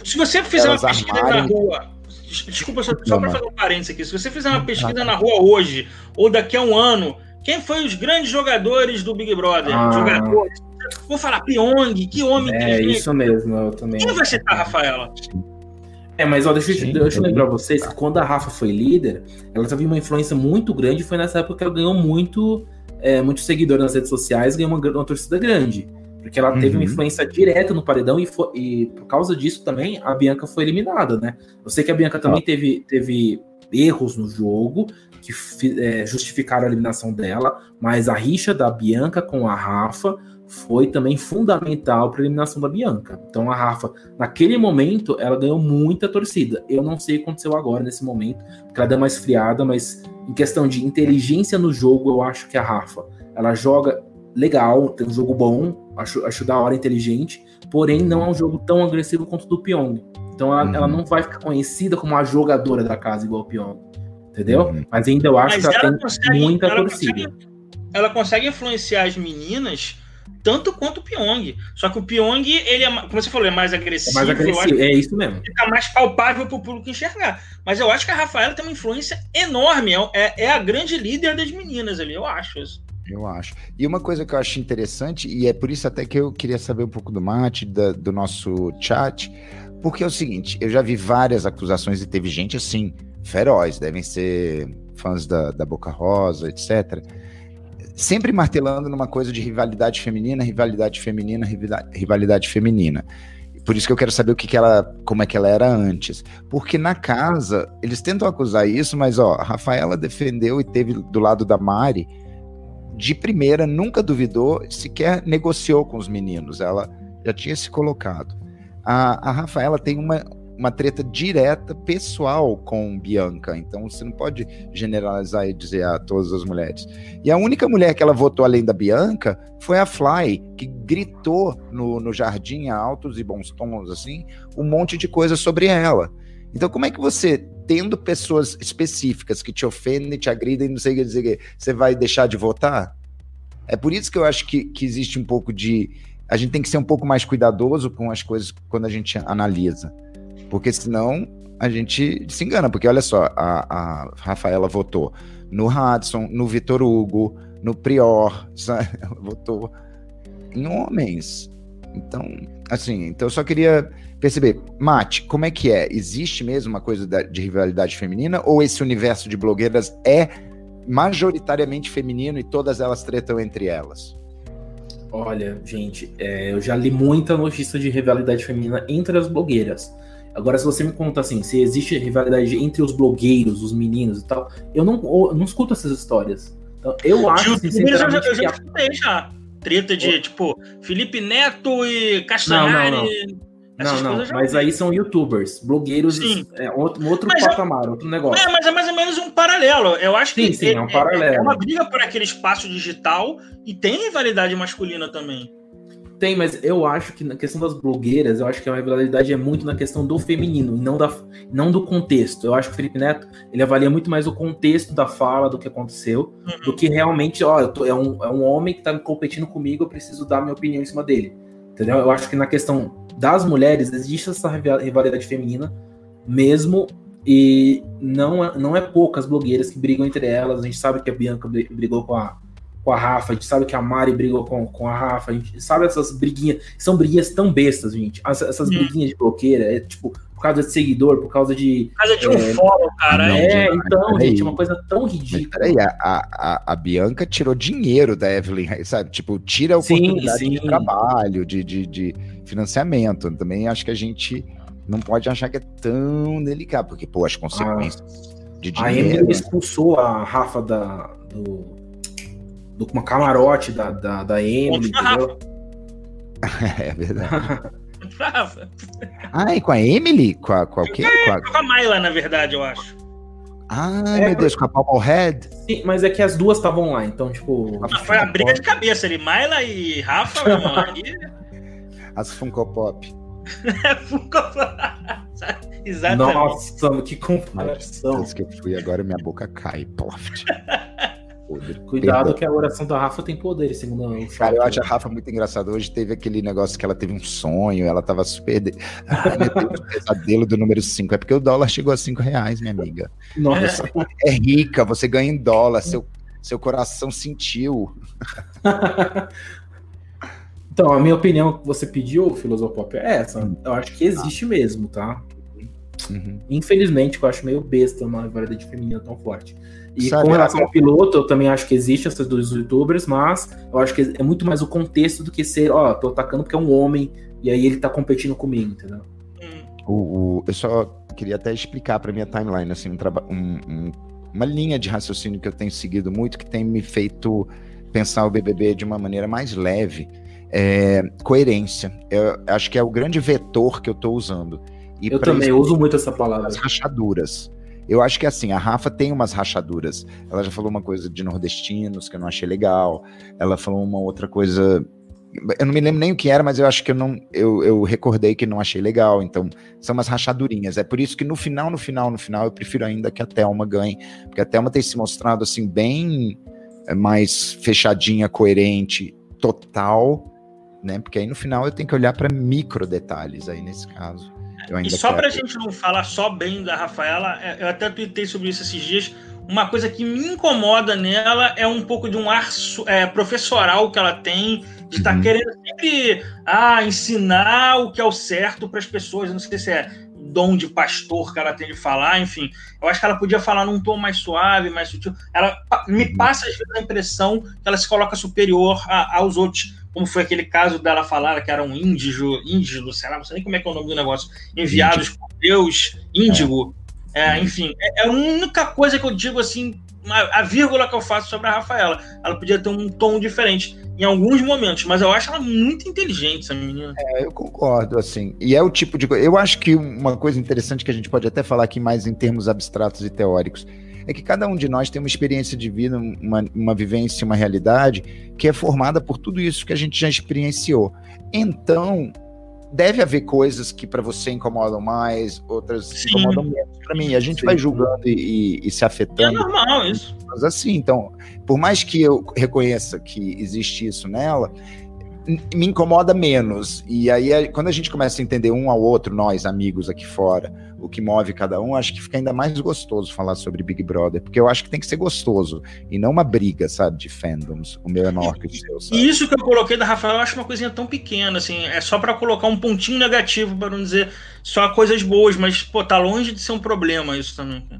Se você fizer uma pesquisa na rua... Desculpa, só para fazer um parênteses aqui. Se você fizer uma pesquisa na rua hoje, ou daqui a um ano, quem foi os grandes jogadores do Big Brother? Jogadores. Vou falar Pyong, que homem inteligente. É isso mesmo, eu também. Quem vai citar, Rafaela? Mas ó, deixa eu lembrar vocês que quando a Rafa foi líder, ela teve uma influência muito grande, foi nessa época que ela ganhou muito seguidor nas redes sociais, ganhou uma torcida grande. Porque ela teve uma influência direta no paredão e por causa disso também a Bianca foi eliminada, né? Eu sei que a Bianca também teve erros no jogo que justificaram a eliminação dela, mas a rixa da Bianca com a Rafa foi também fundamental para a eliminação da Bianca. Então a Rafa, naquele momento, ela ganhou muita torcida. Eu não sei o que aconteceu agora nesse momento, porque ela deu uma esfriada, mas em questão de inteligência no jogo, eu acho que a Rafa, ela joga legal, tem um jogo bom, acho da hora, inteligente, porém não é um jogo tão agressivo quanto o do Pyong. Então ela não vai ficar conhecida como a jogadora da casa igual o Pyong, entendeu? Mas ainda eu acho que ela tem muita torcida. Ela consegue influenciar as meninas tanto quanto o Pyong. Só que o Pyong, ele é, como você falou, é mais agressivo. É mais agressivo, é isso mesmo. Fica mais palpável para o público enxergar. Mas eu acho que a Rafaela tem uma influência enorme. É a grande líder das meninas ali, eu acho isso. Eu acho. E uma coisa que eu acho interessante, e é por isso até que eu queria saber um pouco do Mate, do nosso chat, porque é o seguinte, eu já vi várias acusações e teve gente assim, feroz, devem ser fãs da Boca Rosa, etc. Sempre martelando numa coisa de rivalidade feminina. Por isso que eu quero saber como é que ela era antes. Porque na casa, eles tentam acusar isso, mas ó, a Rafaela defendeu e teve do lado da Mari, de primeira, nunca duvidou, sequer negociou com os meninos, ela já tinha se colocado. A Rafaela tem uma treta direta, pessoal, com Bianca, então você não pode generalizar e dizer a todas as mulheres. E a única mulher que ela votou além da Bianca foi a Fly, que gritou no jardim, a altos e bons tons, assim, um monte de coisa sobre ela. Então como é que você... tendo pessoas específicas que te ofendem, te agridem, não sei o que dizer, você vai deixar de votar? É por isso que eu acho que existe um pouco de... A gente tem que ser um pouco mais cuidadoso com as coisas quando a gente analisa. Porque senão a gente se engana. Porque olha só, a Rafaela votou no Adson, no Vitor Hugo, no Prior, sabe? Ela votou em homens. Então, assim, eu só queria... perceber, Mate, como é que é? Existe mesmo uma coisa de rivalidade feminina ou esse universo de blogueiras é majoritariamente feminino e todas elas tretam entre elas? Olha, gente, eu já li muita notícia de rivalidade feminina entre as blogueiras. Agora, se você me conta assim, se existe rivalidade entre os blogueiros, os meninos e tal, eu não escuto essas histórias. Então, eu acho que... Eu já escutei já. Treta de, tipo, Felipe Neto e Castanhari... Não. Não, mas aí são youtubers, blogueiros, outro patamar, outro negócio. Mas é mais ou menos um paralelo. Eu acho que é um paralelo. É uma briga por aquele espaço digital e tem rivalidade masculina também. Tem, mas eu acho que na questão das blogueiras, eu acho que a rivalidade é muito na questão do feminino, não do contexto. Eu acho que o Felipe Neto, ele avalia muito mais o contexto da fala, do que aconteceu, do que realmente, é um homem que tá competindo comigo, eu preciso dar minha opinião em cima dele. Entendeu? Eu acho que na questão das mulheres existe essa rivalidade feminina mesmo, e não é poucas blogueiras que brigam entre elas. A gente sabe que a Bianca brigou com a Rafa, a gente sabe que a Mari brigou com a Rafa, a gente sabe essas briguinhas, são briguinhas tão bestas, gente. Essas briguinhas de blogueira, tipo, por causa de seguidor, por causa de... Por causa de um follow, cara. Não, então, gente, uma coisa tão ridícula. Peraí, a Bianca tirou dinheiro da Evelyn, sabe? Tipo, tira a oportunidade de trabalho, de financiamento. Também acho que a gente não pode achar que é tão delicado, porque, pô, as consequências de dinheiro... A Emily expulsou a Rafa do camarote da Emily, entendeu? É verdade. E com a Emily? Com a quê? Com a Mayla, na verdade, eu acho. Meu Deus, com a Powerhead? Sim, mas é que as duas estavam lá, então, tipo... Foi a briga de cabeça ali, Mayla e Rafa. As Funko Pop. Funko Pop. Exatamente. Nossa, que comparação. Deus, que eu fui, agora minha boca cai, ploft. Cuidado, que a oração da Rafa tem poder, segundo a... Cara, eu acho a Rafa muito engraçada. Hoje teve aquele negócio que ela teve um sonho, ela tava super... meu Deus, o pesadelo do número 5. É porque o dólar chegou a R$5, minha amiga. Nossa. Você é rica, você ganha em dólar, seu coração sentiu. Então, a minha opinião que você pediu, Filosopop, é essa. Eu acho que existe mesmo, tá? Infelizmente, eu acho meio besta uma rivalidade feminina tão forte. E sabe, com relação ao piloto, eu também acho que existe essas dois youtubers, mas eu acho que é muito mais o contexto do que ser, tô atacando porque é um homem e aí ele tá competindo comigo, entendeu? Eu só queria até explicar pra minha timeline, assim, uma linha de raciocínio que eu tenho seguido muito, que tem me feito pensar o BBB de uma maneira mais leve. Coerência. Eu acho que é o grande vetor que eu tô usando. E eu também uso muito essa palavra. As rachaduras. Eu acho que assim, a Rafa tem umas rachaduras. Ela já falou uma coisa de nordestinos que eu não achei legal. Ela falou uma outra coisa... Eu não me lembro nem o que era, mas eu acho que eu recordei que não achei legal. Então, são umas rachadurinhas. É por isso que no final, eu prefiro ainda que a Thelma ganhe. Porque a Thelma tem se mostrado assim, bem mais fechadinha, coerente, total, né? Porque aí no final eu tenho que olhar para micro detalhes aí nesse caso. E só pra gente não falar só bem da Rafaela, eu até tuitei sobre isso esses dias, uma coisa que me incomoda nela é um pouco de um ar professoral que ela tem, de estar querendo sempre ensinar o que é o certo para as pessoas. Eu não sei se é dom de pastor que ela tem de falar, enfim. Eu acho que ela podia falar num tom mais suave, mais sutil. Ela me passa às vezes a impressão que ela se coloca superior aos outros. Como foi aquele caso dela falar que era um índigo, não sei lá, não sei nem como é que é o nome do negócio, enviados por Deus, índigo. Enfim, é a única coisa que eu digo assim, a vírgula que eu faço sobre a Rafaela. Ela podia ter um tom diferente em alguns momentos, mas eu acho ela muito inteligente, essa menina. Eu concordo, assim, e é o tipo de coisa... Eu acho que uma coisa interessante que a gente pode até falar aqui mais em termos abstratos e teóricos é que cada um de nós tem uma experiência de vida, uma vivência, uma realidade que é formada por tudo isso que a gente já experienciou. Então, deve haver coisas que para você incomodam mais, outras que incomodam menos. Para mim, a gente vai julgando e se afetando. É normal isso. Mas assim, então, por mais que eu reconheça que existe isso nela, me incomoda menos. E aí, quando a gente começa a entender um ao outro, nós, amigos aqui fora, o que move cada um, acho que fica ainda mais gostoso falar sobre Big Brother, porque eu acho que tem que ser gostoso, e não uma briga, sabe, de fandoms, o meu é maior que o seu, sabe? E isso que eu coloquei da Rafaela, eu acho uma coisinha tão pequena, assim, é só pra colocar um pontinho negativo, pra não dizer só coisas boas, mas, pô, tá longe de ser um problema isso também, cara.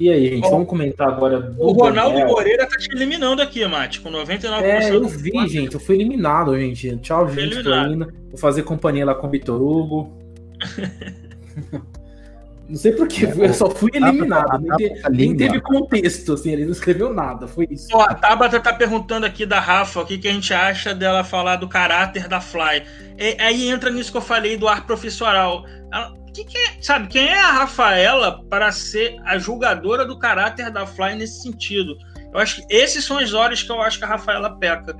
E aí, gente, vamos comentar agora... O Ronaldo Daniel. Moreira tá te eliminando aqui, Mate, com 99%. Eu vi, gente, eu fui eliminado, gente. Tchau, foi gente, eliminado. Tô indo. Vou fazer companhia lá com o Vitor Hugo. Não sei por quê, eu só fui eliminado. Nem teve contexto, assim, ele não escreveu nada, foi isso. Ó, a Tabata tá perguntando aqui da Rafa, o que a gente acha dela falar do caráter da Fly. Aí entra nisso que eu falei do ar professoral. Ela... sabe, quem é a Rafaela para ser a julgadora do caráter da Fly nesse sentido? Eu acho que esses são as horas que eu acho que a Rafaela peca.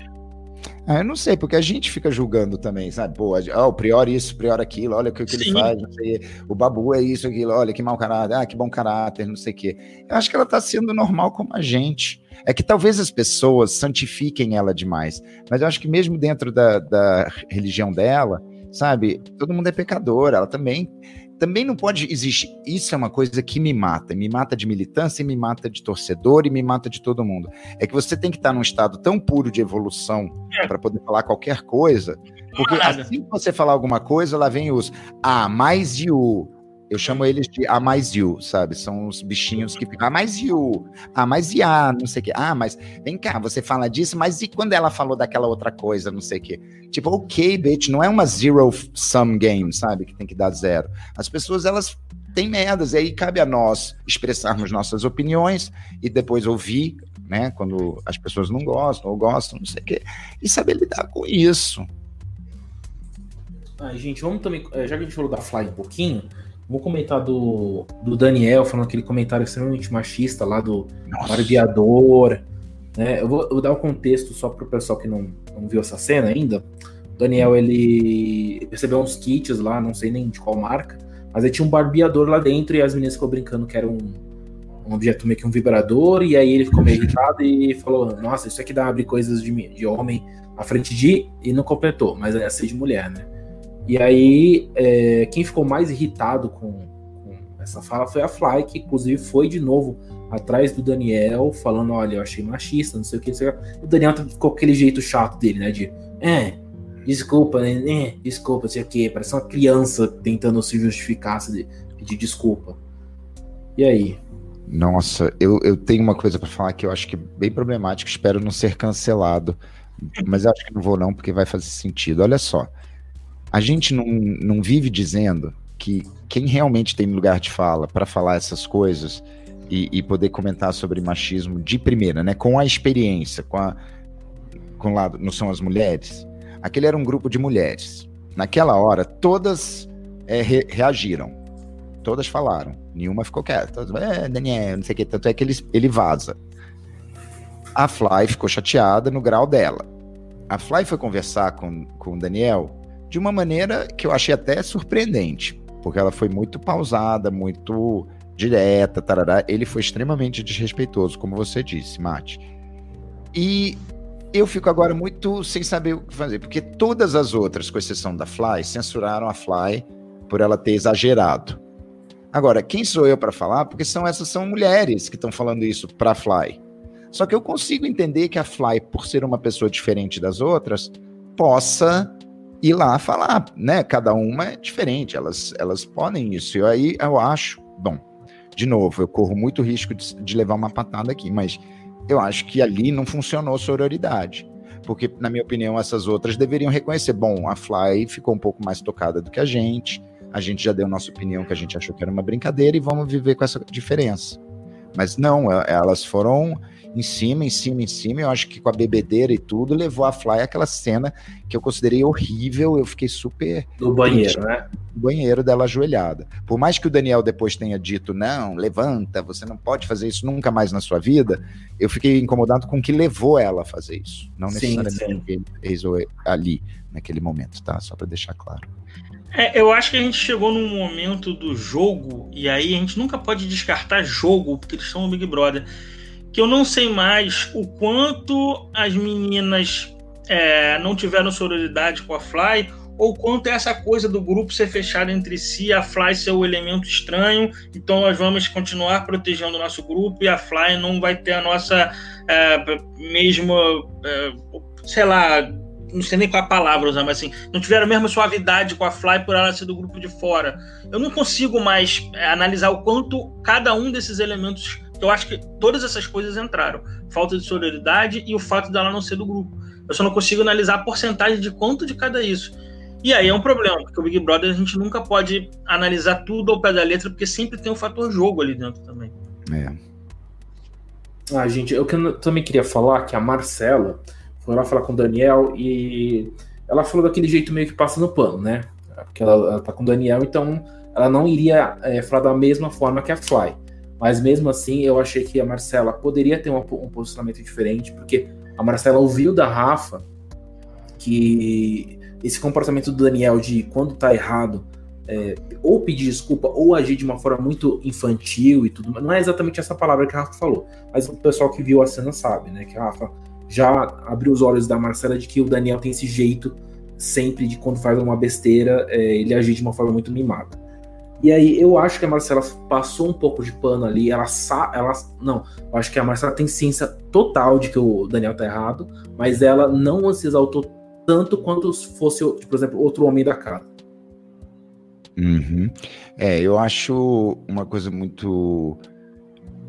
Eu não sei, porque a gente fica julgando também, sabe? Pô, o Prior isso, o Prior aquilo, olha o que ele faz, não sei, o Babu é isso, aquilo, olha que mau caráter, que bom caráter, não sei o quê. Eu acho que ela tá sendo normal como a gente. É que talvez as pessoas santifiquem ela demais, mas eu acho que mesmo dentro da religião dela, sabe, todo mundo é pecador, ela também Também não pode existir, isso é uma coisa que me mata de militância, me mata de torcedor e me mata de todo mundo. É que você tem que estar num estado tão puro de evolução para poder falar qualquer coisa, porque assim que você falar alguma coisa, lá vem os A mais you, eu chamo eles de A mais you, sabe? São os bichinhos que ficam A mais you, A mais ya, não sei o que. Ah, mas vem cá, você fala disso, mas e quando ela falou daquela outra coisa, não sei o que? Tipo, ok, bitch, não é uma zero-sum game, sabe? Que tem que dar zero. As pessoas, elas têm merdas, e aí cabe a nós expressarmos nossas opiniões e depois ouvir, né? Quando as pessoas não gostam ou gostam, não sei o quê. E saber lidar com isso. Ai, gente, vamos também... Já que a gente falou da Fly um pouquinho, vou comentar do Daniel falando aquele comentário extremamente machista lá do barbeador... Né? Eu vou dar um contexto só para o pessoal que não viu essa cena ainda. O Daniel, ele recebeu uns kits lá, não sei nem de qual marca, mas ele tinha um barbeador lá dentro e as meninas ficou brincando que era um objeto meio que um vibrador, e aí ele ficou meio irritado e falou, nossa, isso aqui dá abrir coisas de homem à frente de... E não completou, mas é assim de mulher, né? E aí, quem ficou mais irritado com essa fala foi a Fly, que inclusive foi de novo atrás do Daniel, falando, olha, eu achei machista, não sei o que, não sei o que. O Daniel ficou com aquele jeito chato dele, né, de desculpa, né, desculpa, não sei o que, parece uma criança tentando se justificar, se pedir desculpa. E aí? Nossa, eu tenho uma coisa pra falar que eu acho que é bem problemática, espero não ser cancelado, mas eu acho que não vou não, porque vai fazer sentido. Olha só, a gente não vive dizendo que quem realmente tem lugar de fala pra falar essas coisas... E poder comentar sobre machismo de primeira, né? Com a experiência, com o lado, não são as mulheres. Aquele era um grupo de mulheres. Naquela hora, todas reagiram. Todas falaram. Nenhuma ficou quieta. Todas, Daniel, não sei o que. Tanto é que ele vaza. A Fly ficou chateada no grau dela. A Fly foi conversar com o Daniel de uma maneira que eu achei até surpreendente. Porque ela foi muito pausada, muito... direta, tarará, ele foi extremamente desrespeitoso, como você disse, Mate. E eu fico agora muito sem saber o que fazer, porque todas as outras, com exceção da Fly, censuraram a Fly por ela ter exagerado. Agora, quem sou eu para falar? Porque essas são mulheres que estão falando isso para a Fly. Só que eu consigo entender que a Fly, por ser uma pessoa diferente das outras, possa... ir lá falar, né? Cada uma é diferente, elas podem isso. E aí eu acho... Bom, de novo, eu corro muito risco de levar uma patada aqui, mas eu acho que ali não funcionou sororidade, porque, na minha opinião, essas outras deveriam reconhecer, bom, a Fly ficou um pouco mais tocada do que a gente já deu nossa opinião, que a gente achou que era uma brincadeira, e vamos viver com essa diferença. Mas não, elas foram em cima, eu acho que com a bebedeira e tudo, levou a Fly àquela cena que eu considerei horrível, eu fiquei super... Do banheiro, né? Do banheiro dela ajoelhada. Por mais que o Daniel depois tenha dito, não, levanta, você não pode fazer isso nunca mais na sua vida, eu fiquei incomodado com o que levou ela a fazer isso. Não necessariamente ele fez ali, naquele momento, tá? Só pra deixar claro. Eu acho que a gente chegou num momento do jogo, e aí a gente nunca pode descartar jogo, porque eles são o Big Brother, que eu não sei mais o quanto as meninas não tiveram sororidade com a Fly, ou quanto é essa coisa do grupo ser fechado entre si, a Fly ser o elemento estranho, então nós vamos continuar protegendo o nosso grupo, e a Fly não vai ter a nossa sei lá... não sei nem qual a palavra usar, mas assim, não tiveram a mesma suavidade com a Fly por ela ser do grupo de fora. Eu não consigo mais analisar o quanto cada um desses elementos, eu acho que todas essas coisas entraram, falta de solidariedade e o fato dela não ser do grupo. Eu só não consigo analisar a porcentagem de quanto de cada isso. E aí é um problema, porque o Big Brother a gente nunca pode analisar tudo ao pé da letra, porque sempre tem um fator jogo ali dentro também. Gente, eu também queria falar que a Marcela... foi lá falar com o Daniel e ela falou daquele jeito meio que passa no pano, né? Porque ela tá com o Daniel, então ela não iria falar da mesma forma que a Fly. Mas mesmo assim, eu achei que a Marcela poderia ter um posicionamento diferente, porque a Marcela ouviu da Rafa que esse comportamento do Daniel de quando tá errado, ou pedir desculpa, ou agir de uma forma muito infantil e tudo, não é exatamente essa palavra que a Rafa falou, mas o pessoal que viu a cena sabe, né? Que a Rafa já abriu os olhos da Marcela de que o Daniel tem esse jeito sempre de quando faz uma besteira, ele agir de uma forma muito mimada. E aí eu acho que a Marcela passou um pouco de pano ali, eu acho que a Marcela tem ciência total de que o Daniel tá errado, mas ela não se exaltou tanto quanto se fosse, por exemplo, outro homem da casa. Uhum. É, eu acho uma coisa muito...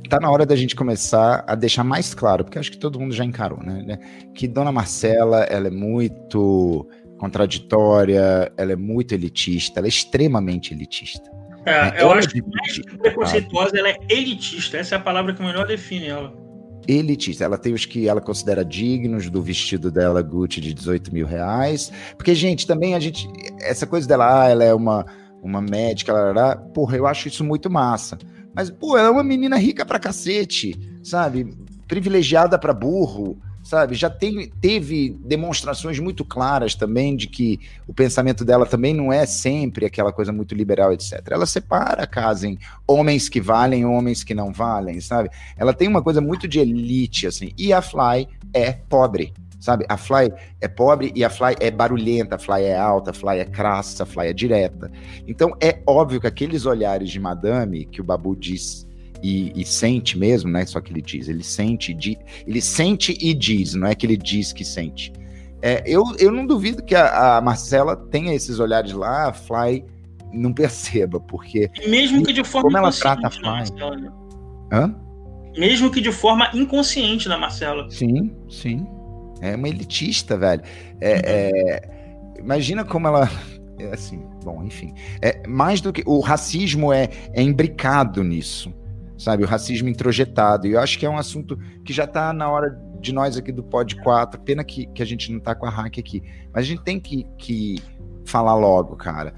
Tá na hora da gente começar a deixar mais claro, porque acho que todo mundo já encarou, né? Que Dona Marcela, ela é muito contraditória, ela é muito elitista, ela é extremamente elitista. É, eu acho que mais que preconceituosa, ela é elitista. Essa é a palavra que melhor define ela. Elitista. Ela tem os que ela considera dignos, do vestido dela Gucci de 18 mil reais. Porque, gente, também a gente... Essa coisa dela, ela é uma médica, porra, eu acho isso muito massa. Mas, pô, ela é uma menina rica pra cacete, sabe? Privilegiada pra burro, sabe? Já teve demonstrações muito claras também de que o pensamento dela também não é sempre aquela coisa muito liberal, etc. Ela separa a casa em homens que valem e homens que não valem, sabe? Ela tem uma coisa muito de elite, assim. E a Fly é pobre, sabe? A Fly é pobre e a Fly é barulhenta, a Fly é alta, a Fly é crassa, a Fly é direta. Então é óbvio que aqueles olhares de madame que o Babu diz e sente mesmo, não é só que ele diz, ele sente e diz, não é que ele diz que sente. É, eu não duvido que a Marcela tenha esses olhares lá, a Fly não perceba, porque... E mesmo que de forma inconsciente ela trata a Fly. Marcela. Hã? Mesmo que de forma inconsciente da Marcela. Sim, sim. É uma elitista, velho. Imagina como ela... Assim, bom, enfim. É, mais do que... O racismo é imbricado nisso, sabe? O racismo introjetado. E eu acho que é um assunto que já tá na hora de nós aqui do Pod 4. Pena que a gente não tá com a Hack aqui. Mas a gente tem que falar logo, cara.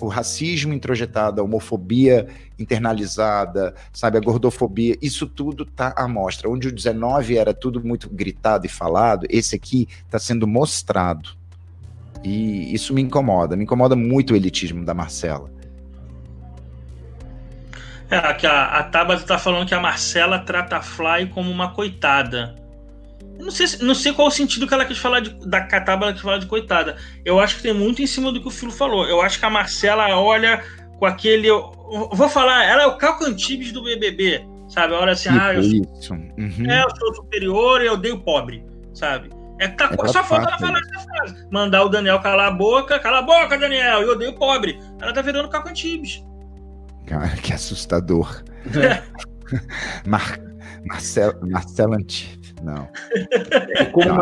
O racismo introjetado, a homofobia internalizada, sabe, a gordofobia, isso tudo tá à mostra. Onde o 19 era tudo muito gritado e falado, esse aqui tá sendo mostrado. E isso me incomoda muito o elitismo da Marcela. É, que a Tabata tá falando que a Marcela trata a Fly como uma coitada. Não sei qual o sentido que ela quis falar da Catábala que fala de coitada. Eu acho que tem muito em cima do que o Filo falou. Eu acho que a Marcela olha com aquele... Vou falar, ela é o Calco Antibes do BBB, sabe? Ela olha assim, eu sou superior e eu odeio pobre, sabe? Só falta ela falar essa frase. Mandar o Daniel cala a boca, Daniel, eu odeio pobre. Ela tá virando o Calco Antibes. Cara, que assustador. É. Marcela Antibes. Não. Como a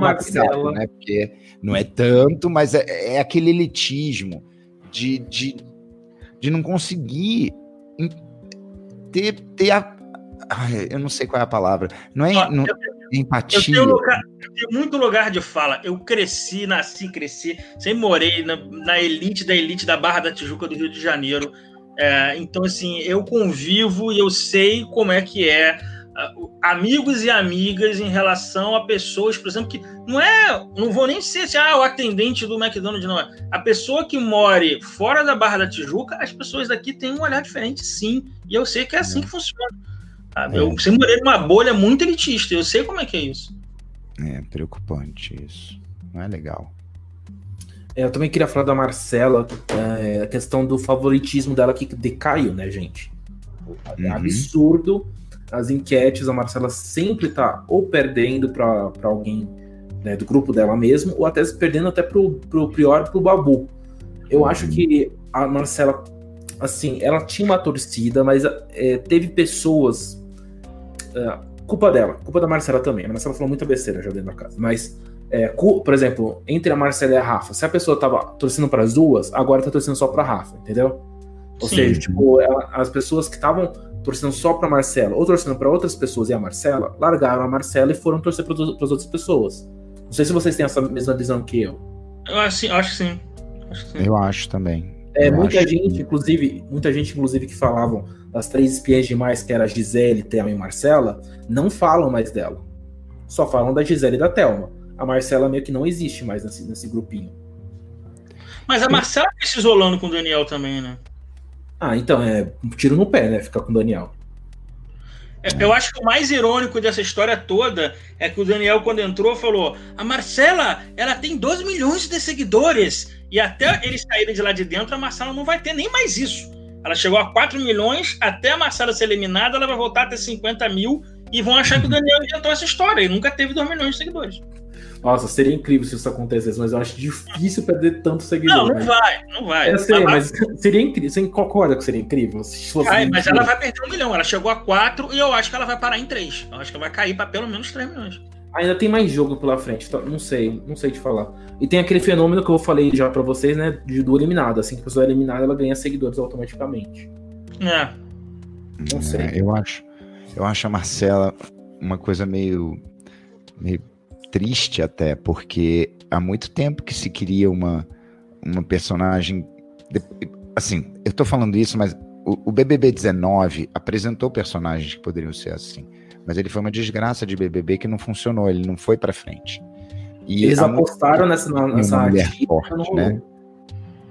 Marcela, né? Porque não é tanto, mas é aquele elitismo de não conseguir ter a... Ai, eu não sei qual é a palavra. Não é empatia. Eu tenho muito lugar de fala. Eu nasci, cresci, sempre morei na elite da Barra da Tijuca do Rio de Janeiro. É, então, assim, eu convivo e eu sei como é que é amigos e amigas em relação a pessoas, por exemplo, que não vou nem ser o atendente do McDonald's, não é. A pessoa que mora fora da Barra da Tijuca, as pessoas daqui têm um olhar diferente, sim. E eu sei que é assim que funciona. Sabe? Eu sempre morei numa bolha muito elitista, eu sei como é que é isso. É preocupante isso. Não é legal. Eu também queria falar da Marcela, a questão do favoritismo dela que decaiu, né, gente? É absurdo. As enquetes, a Marcela sempre tá ou perdendo para alguém, né, do grupo dela mesmo, ou até se perdendo até pro Prior, pro Babu. Eu acho que a Marcela, assim, ela tinha uma torcida, mas teve pessoas... culpa dela, culpa da Marcela também. A Marcela falou muita besteira já dentro da casa, mas, por exemplo, entre a Marcela e a Rafa, se a pessoa tava torcendo para as duas, agora tá torcendo só pra Rafa, entendeu? Ou Sim. seja, tipo, as pessoas que estavam torcendo só pra Marcela, ou torcendo pra outras pessoas e a Marcela, largaram a Marcela e foram torcer para as outras pessoas. Não sei se vocês têm essa mesma visão que eu. Eu acho que sim. Eu acho também. Muita gente, inclusive, que falavam das 3 espiãs demais, que era a Gisele, Thelma e Marcela, não falam mais dela. Só falam da Gisele e da Thelma. A Marcela meio que não existe mais nesse grupinho. Mas a Marcela tá se isolando com o Daniel também, né? Ah, então, um tiro no pé, né? Ficar com o Daniel. Eu acho que o mais irônico dessa história toda é que o Daniel, quando entrou, falou: a Marcela, ela tem 12 milhões de seguidores. E até eles saírem de lá de dentro, a Marcela não vai ter nem mais isso. Ela chegou a 4 milhões, até a Marcela ser eliminada, ela vai voltar a ter 50 mil e vão achar que o Daniel inventou essa história. Ele nunca teve 2 milhões de seguidores. Nossa, seria incrível se isso acontecesse, mas eu acho difícil perder tanto seguidor. Não, mas... não vai. Eu sei, mas seria incrível. Você concorda que seria incrível? Se fosse vai, mas incrível. Ela vai perder 1 milhão. Ela chegou a 4 e eu acho que ela vai parar em 3. Eu acho que ela vai cair para pelo menos 3 milhões. Ainda tem mais jogo pela frente, não sei te falar. E tem aquele fenômeno que eu falei já pra vocês, né, de do eliminado. Assim que a pessoa é eliminada, ela ganha seguidores automaticamente. É. Não sei. É, eu acho a Marcela uma coisa meio triste até, porque há muito tempo que se queria uma personagem... Assim, eu tô falando isso, mas o BBB 19 apresentou personagens que poderiam ser assim. Mas ele foi uma desgraça de BBB que não funcionou, ele não foi pra frente. E eles apostaram nessa mulher forte, né?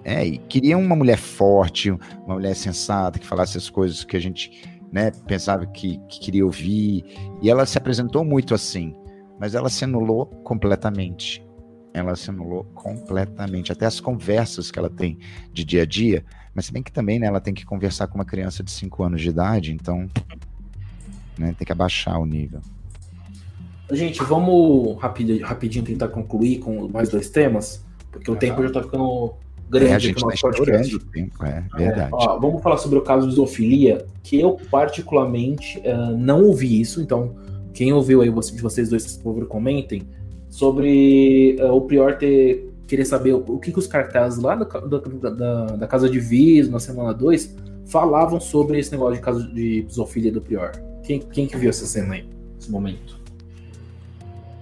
É, e queriam uma mulher forte, uma mulher sensata, que falasse as coisas que a gente, né, pensava que queria ouvir. E ela se apresentou muito assim. Mas ela se anulou completamente. Até as conversas que ela tem de dia a dia. Mas se bem que também, né, ela tem que conversar com uma criança de 5 anos de idade, então, né, tem que abaixar o nível. Gente, vamos rapidinho tentar concluir com mais 2 temas, porque o tempo já tá ficando grande. É, a gente tá grande o tempo, verdade. Ó, vamos falar sobre o caso de zoofilia, que eu particularmente não ouvi isso, então... Quem ouviu aí, de vocês dois, por favor, comentem sobre o Prior querer saber o que os cartazes lá da Casa de Viz, na semana 2, falavam sobre esse negócio de caso de zoofilia do Prior. Quem que viu essa cena aí, esse momento?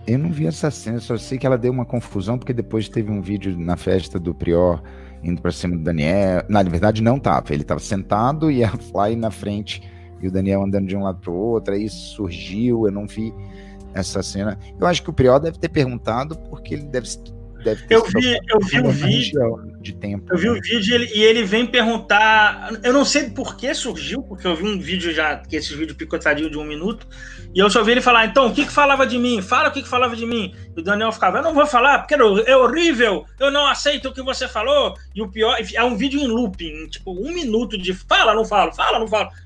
Eu não vi essa cena, só sei que ela deu uma confusão, porque depois teve um vídeo na festa do Prior indo pra cima do Daniel. Na verdade, não tava. Ele tava sentado e a Fly na frente... E o Daniel andando de um lado para o outro, aí surgiu, eu não vi essa cena. Eu acho que o Prior deve ter perguntado, porque ele deve ter... Eu vi o vídeo de tempo. Eu vi o vídeo e ele vem perguntar... Eu não sei por que surgiu, porque eu vi um vídeo já, que esses vídeos picotadinhos de 1 minuto, e eu só vi ele falar, então, o que falava de mim? Fala o que falava de mim. E o Daniel ficava, eu não vou falar, porque é horrível, eu não aceito o que você falou. E o pior, é um vídeo em looping, tipo, 1 minuto de fala, não falo,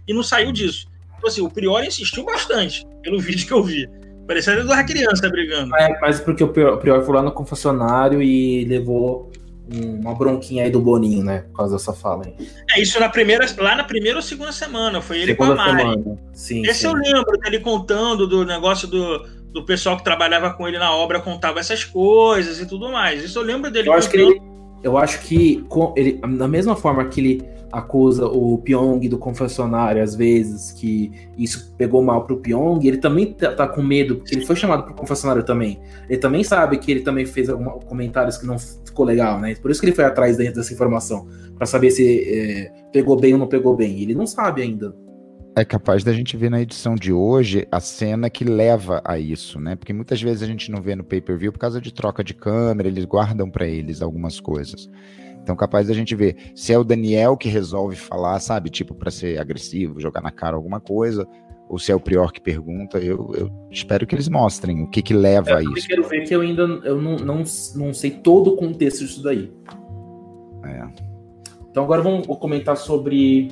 e não saiu disso. Então, assim, o Prior insistiu bastante, pelo vídeo que eu vi. Parecia duas crianças brigando. É, mas porque o Prior foi lá no confessionário e levou uma bronquinha aí do Boninho, né, por causa dessa fala aí. É, isso lá na primeira ou segunda semana, foi ele segunda com a Mari. Semana. Sim, esse sim. Eu lembro dele contando do negócio do pessoal que trabalhava com ele na obra, contava essas coisas e tudo mais. Isso eu lembro dele. Eu acho que ele, da mesma forma que ele acusa o Pyong do confessionário, às vezes, que isso pegou mal pro Pyong, ele também tá com medo, porque ele foi chamado pro confessionário também. Ele também sabe que ele também fez comentários que não ficou legal, né? Por isso que ele foi atrás dessa informação, pra saber se pegou bem ou não pegou bem. Ele não sabe ainda. É capaz da gente ver na edição de hoje a cena que leva a isso, né? Porque muitas vezes a gente não vê no pay-per-view por causa de troca de câmera, eles guardam pra eles algumas coisas. Então, capaz da gente ver se é o Daniel que resolve falar, sabe? Tipo, pra ser agressivo, jogar na cara alguma coisa, ou se é o Prior que pergunta. Eu espero que eles mostrem o que leva a isso. Eu quero ver, que eu ainda eu não sei todo o contexto disso daí. É. Então, agora vamos comentar sobre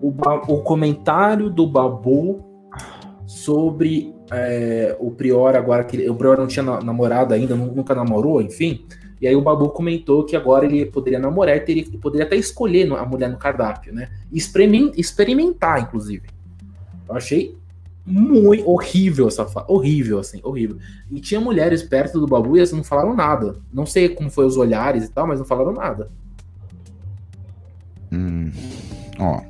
o comentário do Babu sobre o Prior agora. O Prior não tinha namorado ainda, nunca namorou, enfim... E aí o Babu comentou que agora ele poderia namorar e poderia até escolher a mulher no cardápio, né? Experimentar, inclusive. Eu achei muito horrível essa fala. Horrível, assim, horrível. E tinha mulheres perto do Babu e elas não falaram nada. Não sei como foi os olhares e tal, mas não falaram nada. Ó,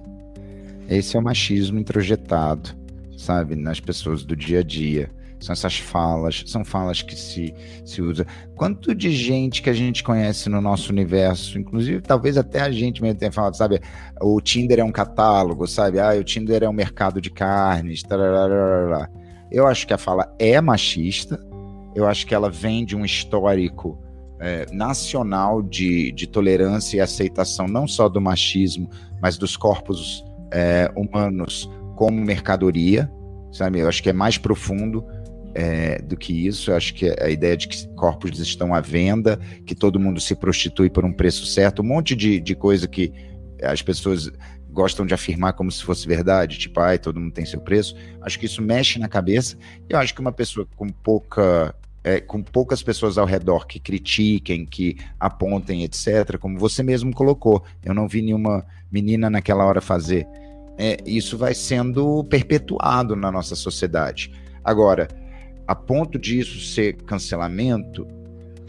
esse é o machismo introjetado, sabe? Nas pessoas do dia a dia. São essas falas, são falas que se usa. Quanto de gente que a gente conhece no nosso universo, inclusive talvez até a gente mesmo tenha falado, sabe, o Tinder é um catálogo, sabe, o Tinder é um mercado de carnes, tararara. Eu acho que a fala é machista, eu acho que ela vem de um histórico nacional de tolerância e aceitação, não só do machismo, mas dos corpos humanos como mercadoria, sabe? Eu acho que é mais profundo do que isso. Eu acho que a ideia de que corpos estão à venda, que todo mundo se prostitui por um preço certo, um monte de coisa que as pessoas gostam de afirmar como se fosse verdade, tipo, ai, todo mundo tem seu preço. Acho que isso mexe na cabeça. Eu acho que uma pessoa com poucas pessoas ao redor que critiquem, que apontem, etc., como você mesmo colocou, eu não vi nenhuma menina naquela hora fazer. Isso vai sendo perpetuado na nossa sociedade. Agora, a ponto disso ser cancelamento,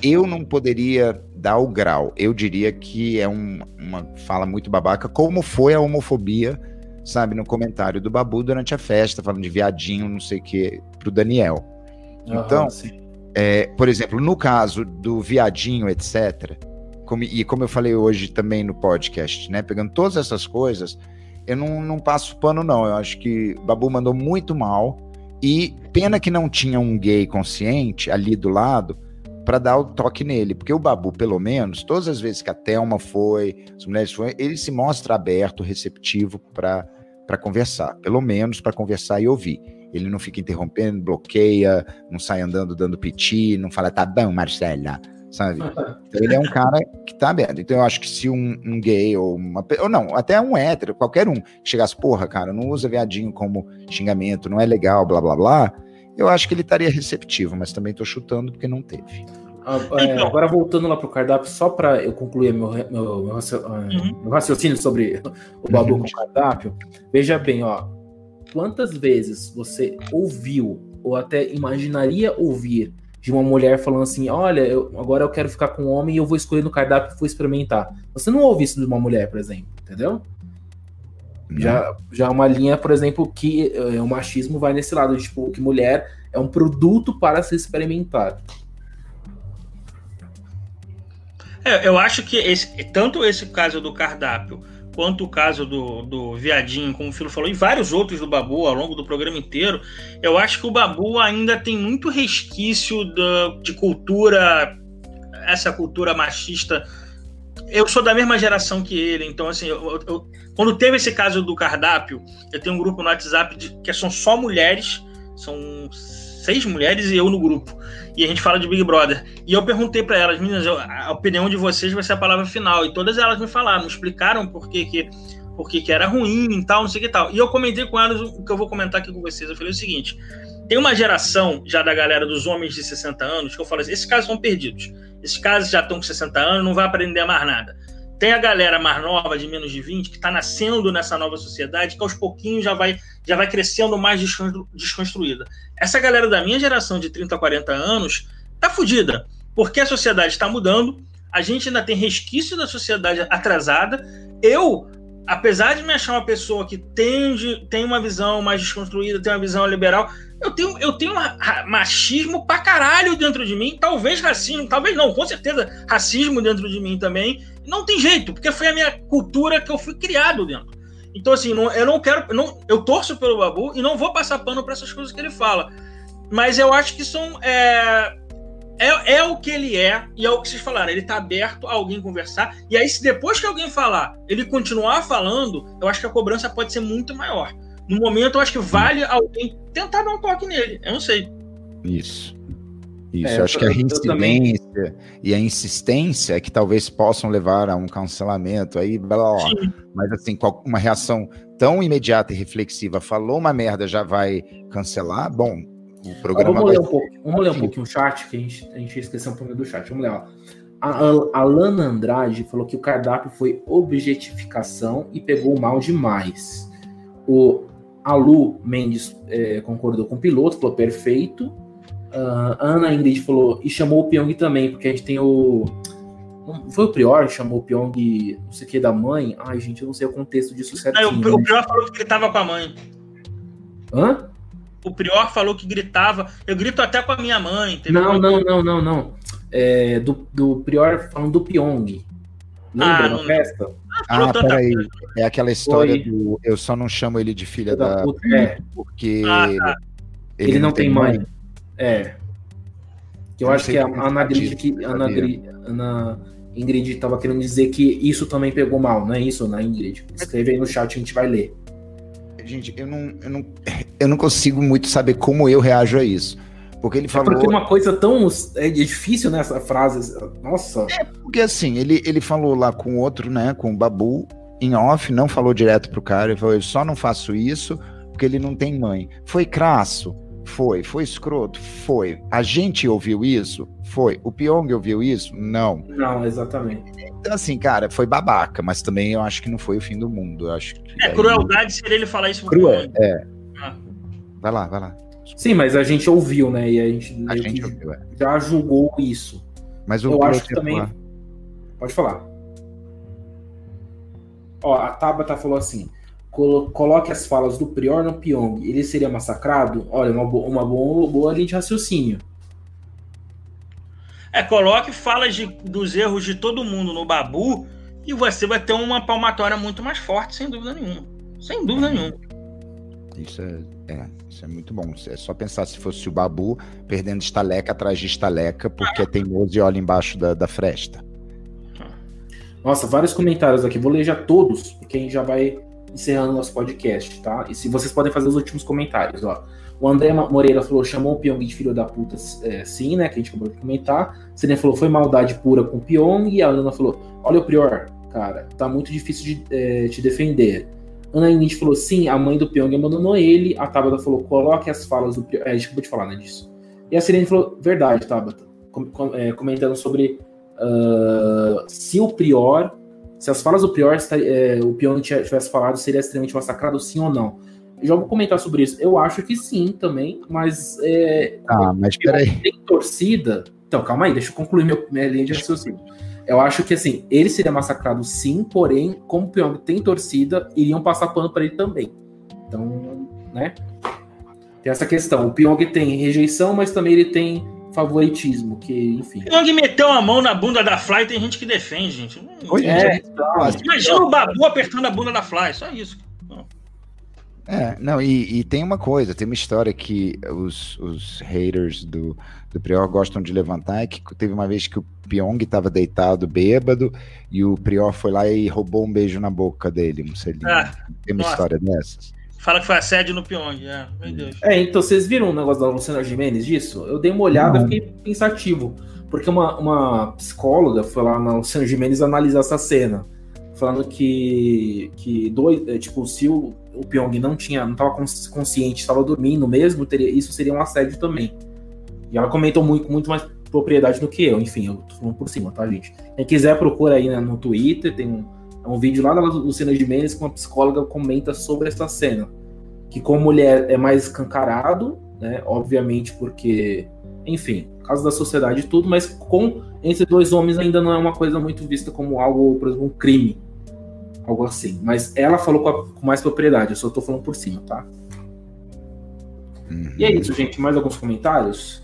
eu não poderia dar o grau. Eu diria que é uma fala muito babaca, como foi a homofobia, sabe, no comentário do Babu durante a festa, falando de viadinho, não sei o quê, pro Daniel. Então, sim. Por exemplo, no caso do viadinho, etc., como eu falei hoje também no podcast, né, pegando todas essas coisas, eu não passo pano, não. Eu acho que o Babu mandou muito mal e pena que não tinha um gay consciente ali do lado para dar o toque nele, porque o Babu, pelo menos, todas as vezes que a Thelma foi, as mulheres foram, ele se mostra aberto, receptivo para conversar, pelo menos para conversar e ouvir. Ele não fica interrompendo, bloqueia, não sai andando dando piti, não fala, tá bom, Marcela, sabe? Então, ele é um cara que tá aberto. Então eu acho que se um gay ou não, até um hétero, qualquer um, que chegasse, porra, cara, não usa viadinho como xingamento, não é legal, blá, blá, blá, eu acho que ele estaria receptivo, mas também tô chutando porque não teve. Agora voltando lá pro cardápio, só para eu concluir meu raciocínio sobre o Babu com o cardápio, veja bem, ó, quantas vezes você ouviu ou até imaginaria ouvir de uma mulher falando assim, olha, agora eu quero ficar com um homem e eu vou escolher no cardápio e vou experimentar. Você não ouve isso de uma mulher, por exemplo, entendeu? Já é uma linha, por exemplo, que o machismo vai nesse lado, tipo, que mulher é um produto para ser experimentado. Eu acho que tanto esse caso do cardápio quanto o caso do viadinho, como o Filo falou, e vários outros do Babu ao longo do programa inteiro, eu acho que o Babu ainda tem muito resquício de cultura, essa cultura machista. Eu sou da mesma geração que ele, então assim, quando teve esse caso do cardápio, eu tenho um grupo no WhatsApp que são só mulheres, são 6 mulheres e eu no grupo, e a gente fala de Big Brother, e eu perguntei para elas, meninas, a opinião de vocês vai ser a palavra final, e todas elas me falaram, me explicaram por que era ruim e tal, não sei o que tal, e eu comentei com elas o que eu vou comentar aqui com vocês. Eu falei o seguinte, tem uma geração já da galera dos homens de 60 anos, que eu falo assim, esses caras estão perdidos, esses caras já estão com 60 anos, não vai aprender mais nada. Tem a galera mais nova, de menos de 20, que está nascendo nessa nova sociedade, que aos pouquinhos já vai crescendo mais desconstruída. Essa galera da minha geração de 30, 40 anos está fodida, porque a sociedade está mudando, a gente ainda tem resquício da sociedade atrasada. Eu, apesar de me achar uma pessoa que tem uma visão mais desconstruída, tem uma visão liberal, eu tenho machismo pra caralho dentro de mim, talvez racismo, talvez não, com certeza racismo dentro de mim também. Não tem jeito, porque foi a minha cultura que eu fui criado dentro. Então, assim, eu torço pelo Babu e não vou passar pano para essas coisas que ele fala. Mas eu acho que são... É o que ele é, e é o que vocês falaram, ele tá aberto a alguém conversar, e aí se depois que alguém falar, ele continuar falando, eu acho que a cobrança pode ser muito maior. No momento, eu acho que vale alguém tentar dar um toque nele, eu não sei. Isso, eu acho que a reincidência e a insistência é que talvez possam levar a um cancelamento, aí blá, blá, blá. Mas assim, uma reação tão imediata e reflexiva, falou uma merda, já vai cancelar, bom... Vamos ler um pouquinho o chat, que a gente esqueceu um pouquinho do chat. Vamos ler, ó. A Alana Andrade falou que o cardápio foi objetificação e pegou mal demais. O Alu Mendes concordou com o piloto, falou perfeito. Ana Ingrid falou, e chamou o Pyong também, porque a gente tem o... Foi o Prior que chamou o Pyong, não sei o que, da mãe? Ai, gente, eu não sei o contexto disso certinho. Não, o Prior falou que ele tava com a mãe. Hã? O Prior falou que gritava, eu grito até com a minha mãe. Não. Do Prior falando do Pyong. Lembra na festa? Peraí. É aquela história do... Eu só não chamo ele de filha da puta, porque... tá. Ele não tem mãe. Eu acho que a Ana Ingrid estava querendo dizer que isso também pegou mal, não é isso, Ana Ingrid? Escreve aí no chat, a gente vai ler. Gente, eu não consigo muito saber como eu reajo a isso. Porque ele falou... É porque uma coisa tão... É difícil, né, essa frase. Nossa. É, porque assim, ele falou lá com o outro, né, com o Babu, em off, não falou direto pro cara. Ele falou, eu só não faço isso porque ele não tem mãe. Foi crasso? Foi. Foi escroto? Foi. A gente ouviu isso? Foi. O Pyong ouviu isso? Não. Não, exatamente. Então assim, cara, foi babaca, mas também eu acho que não foi o fim do mundo. Eu acho que crueldade seria ele falar isso. Cruel, é. Ah. Vai lá, vai lá. Sim, mas a gente ouviu, né? E a gente ouviu, é. Já julgou isso. Mas eu acho que também... Falar. Pode falar. Ó, a Tabata falou assim, coloque as falas do Prior no Pyong, ele seria massacrado? Olha, uma boa linha de raciocínio. É, coloque falas dos erros de todo mundo no Babu e você vai ter uma palmatória muito mais forte, sem dúvida nenhuma. Sem dúvida nenhuma. Isso é muito bom. É só pensar se fosse o Babu perdendo estaleca atrás de estaleca, porque é teimoso e olha embaixo da fresta. Nossa, vários comentários aqui. Vou ler já todos, porque a gente já vai encerrando nosso podcast, tá? E se vocês podem fazer os últimos comentários, ó. O André Moreira falou, chamou o Pyong de filho da puta, sim, né? Que a gente acabou de comentar. Serena falou, foi maldade pura com o Pyong. E a Ana falou, olha o Prior, cara, tá muito difícil de te defender. Ana Inid falou, sim, a mãe do Pyong abandonou ele. A Tabata falou, coloque as falas do Prior. A gente acabou de falar, né, disso. E a Serena falou, verdade, Tabata. Comentando sobre se o Prior, se as falas do Prior, o Pyong tivesse falado, seria extremamente massacrado, sim ou não. Eu já vou comentar sobre isso. Eu acho que sim também, mas... mas peraí. Tem torcida... Então, calma aí, deixa eu concluir minha linha de raciocínio. Eu acho que, assim, ele seria massacrado sim, porém, como o Pyong tem torcida, iriam passar pano para ele também. Então, né? Tem essa questão. O Pyong tem rejeição, mas também ele tem favoritismo, que, enfim... O Pyong meteu a mão na bunda da Fly, tem gente que defende, gente. Imagina o Babu apertando a bunda da Fly, só isso. É, não, e tem uma coisa, tem uma história que os haters do Prior gostam de levantar, é que teve uma vez que o Pyong estava deitado, bêbado, e o Prior foi lá e roubou um beijo na boca dele, não sei, tem uma história dessas. Fala que foi assédio no Pyong, meu Deus. É, então vocês viram o negócio da Luciana Gimenez disso? Eu dei uma olhada e fiquei pensativo, porque uma psicóloga foi lá na Luciana Gimenez analisar essa cena, falando que se o Pyong não estava consciente, estava dormindo mesmo, isso seria um assédio também. E ela comentou muito mais propriedade do que eu. Enfim, eu tô falando por cima, tá, gente? Quem quiser, procura aí, né, no Twitter, tem um vídeo lá da Luciana Gimenez que uma psicóloga comenta sobre essa cena. Que como mulher é mais escancarado, né, obviamente porque, enfim, caso da sociedade e tudo, mas entre dois homens ainda não é uma coisa muito vista como algo, por exemplo, um crime. Algo assim. Mas ela falou com mais propriedade. Eu só tô falando por cima, tá? E é isso, gente. Mais alguns comentários?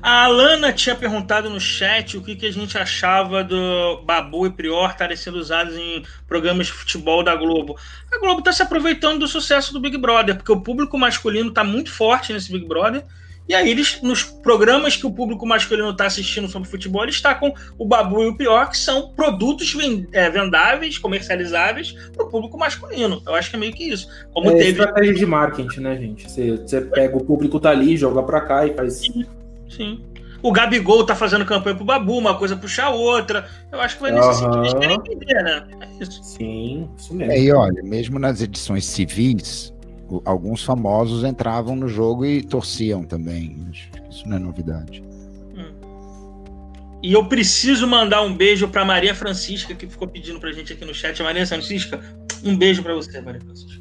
A Alana tinha perguntado no chat o que a gente achava do Babu e Prior estarem sendo usados em programas de futebol da Globo. A Globo tá se aproveitando do sucesso do Big Brother, porque o público masculino tá muito forte nesse Big Brother. E aí, nos programas que o público masculino está assistindo sobre futebol, eles tacam o Babu e o Prior, que são produtos vendáveis, comercializáveis para o público masculino. Eu acho que é meio que isso. Como teve estratégia de marketing, né, gente? Você pega o público, tá ali, joga para cá e faz... Sim. O Gabigol tá fazendo campanha pro Babu, uma coisa puxa a outra. Eu acho que vai nesse sentido, eles querem entender, né? É isso. Sim, isso mesmo. E olha, mesmo nas edições civis, alguns famosos entravam no jogo e torciam também. Isso não é novidade. E eu preciso mandar um beijo para Maria Francisca, que ficou pedindo pra gente aqui no chat. Maria Francisca, um beijo para você, Maria Francisca.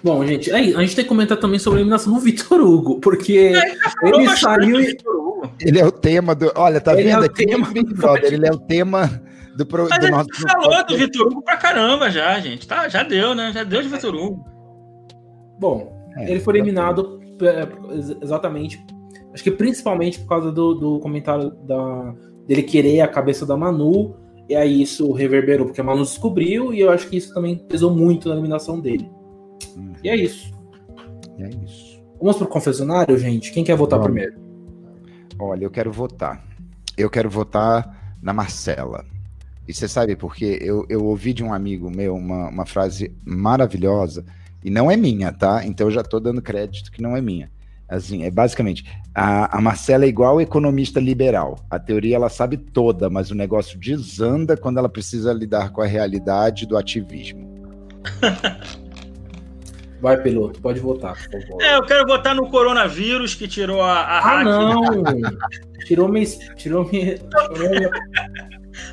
Bom, gente, a gente tem que comentar também sobre a eliminação do Vitor Hugo, porque ele saiu e... Ele é o tema do... Olha, tá vendo aqui? Ele é o tema... Mas a gente falou do Vitor Hugo pra caramba já, gente. Tá, já deu, né? Já deu de Vitor Hugo. Bom, ele foi eliminado exatamente, acho que principalmente por causa do comentário dele querer a cabeça da Manu, e aí isso reverberou, porque a Manu descobriu, e eu acho que isso também pesou muito na eliminação dele. E é isso. Vamos pro confessionário, gente? Quem quer votar primeiro? Olha, eu quero votar na Marcela. E você sabe por quê? Eu ouvi de um amigo meu uma frase maravilhosa, e não é minha, tá? Então eu já tô dando crédito que não é minha. Assim, é basicamente, a Marcela é igual economista liberal. A teoria ela sabe toda, mas o negócio desanda quando ela precisa lidar com a realidade do ativismo. Vai, piloto, pode votar. Eu quero votar no coronavírus que tirou a Hack. Ah, não! Tirou-me...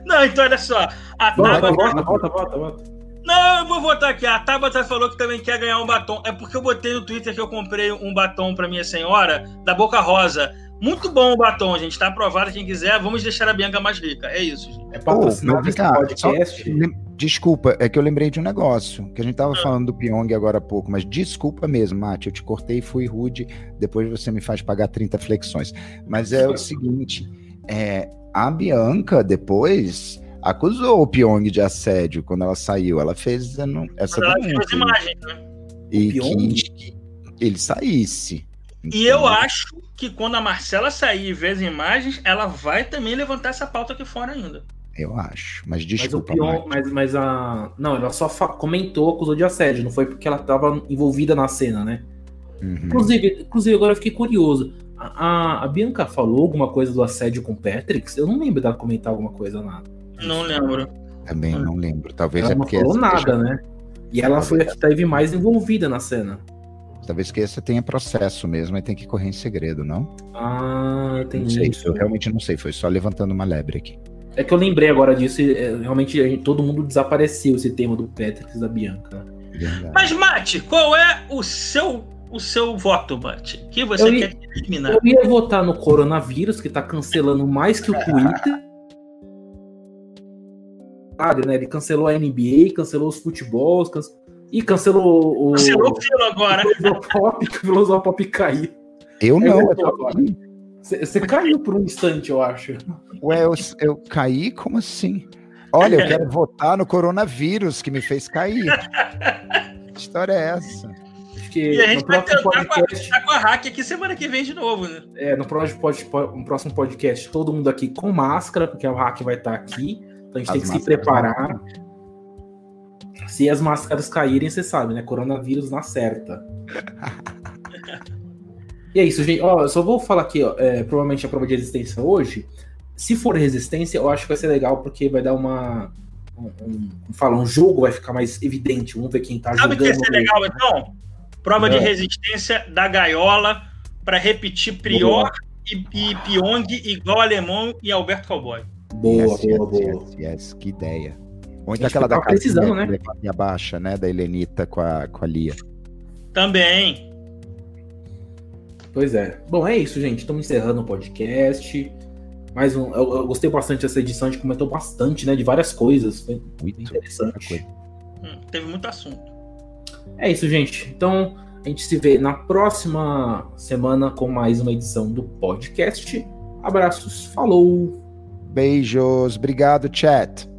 Não, então olha só. A Tabata... Volta. Não, eu vou votar aqui. A Tabata falou que também quer ganhar um batom. É porque eu botei no Twitter que eu comprei um batom pra minha senhora, da Boca Rosa. Muito bom o batom, gente. Tá aprovado, quem quiser. Vamos deixar a Bianca mais rica. É isso, gente. É patrocinado esse podcast. Desculpa, é que eu lembrei de um negócio, que a gente tava falando do Pyong agora há pouco, mas desculpa mesmo, Mate, eu te cortei, fui rude, depois você me faz pagar 30 flexões. Mas é o seguinte, a Bianca depois acusou o Pyong de assédio quando ela saiu, ela fez essa denúncia, imagem, né? E que ele saísse. Então... E eu acho que quando a Marcela sair e ver as imagens, ela vai também levantar essa pauta aqui fora ainda. Eu acho, mas desculpa. Mas o Pyong, não, ela só comentou, acusou de assédio, não foi porque ela estava envolvida na cena, né? Uhum. Inclusive, agora eu fiquei curioso. A Bianca falou alguma coisa do assédio com o Patrick? Eu não lembro dela comentar alguma coisa, nada. Não lembro. Também não lembro. Talvez ela é porque não falou nada, deixa... né? E ela foi a que esteve mais envolvida na cena. Talvez que essa tenha processo mesmo, aí tem que correr em segredo, não? Ah, entendi. Não sei, eu realmente não sei, foi só levantando uma lebre aqui. É que eu lembrei agora disso e realmente todo mundo desapareceu esse tema do Patrick e da Bianca. Verdade. Mas, Mate, qual é o seu voto, Mate? Que você quer eliminar? Eu ia votar no coronavírus, que tá cancelando mais que o Twitter. Né? Ele cancelou a NBA, cancelou os futebols, e cancelou o... Cancelou o filo agora. O filosofopop caiu. Eu não, eu tô aqui. Você caiu por um instante, eu acho. Ué, eu caí? Como assim? Olha, eu quero votar no coronavírus que me fez cair. Que história é essa? E a gente vai tentar podcast... com a Hack aqui semana que vem de novo, né? No próximo podcast, todo mundo aqui com máscara, porque a Hack vai estar aqui. Então a gente tem que se preparar. Se as máscaras caírem, você sabe, né? Coronavírus na certa. E é isso, gente. Eu só vou falar aqui, provavelmente a prova de resistência hoje. Se for resistência, eu acho que vai ser legal, porque vai dar um jogo vai ficar mais evidente. Vamos ver quem tá jogando. Sabe o que ia ser legal, então? Prova de resistência da gaiola para repetir Prior e Pyong igual Alemão e Alberto Cowboy. Boa. Yes, que ideia. Ou então aquela da precisando, né? E abaixa, né? Da Helenita com a Lia. Também. Pois é. Bom, é isso, gente. Estamos encerrando o podcast. Mais um. Eu gostei bastante dessa edição. A gente comentou bastante, né? De várias coisas. Foi muito interessante. Coisa. Teve muito assunto. É isso, gente. Então, a gente se vê na próxima semana com mais uma edição do podcast. Abraços. Falou. Beijos. Obrigado, chat.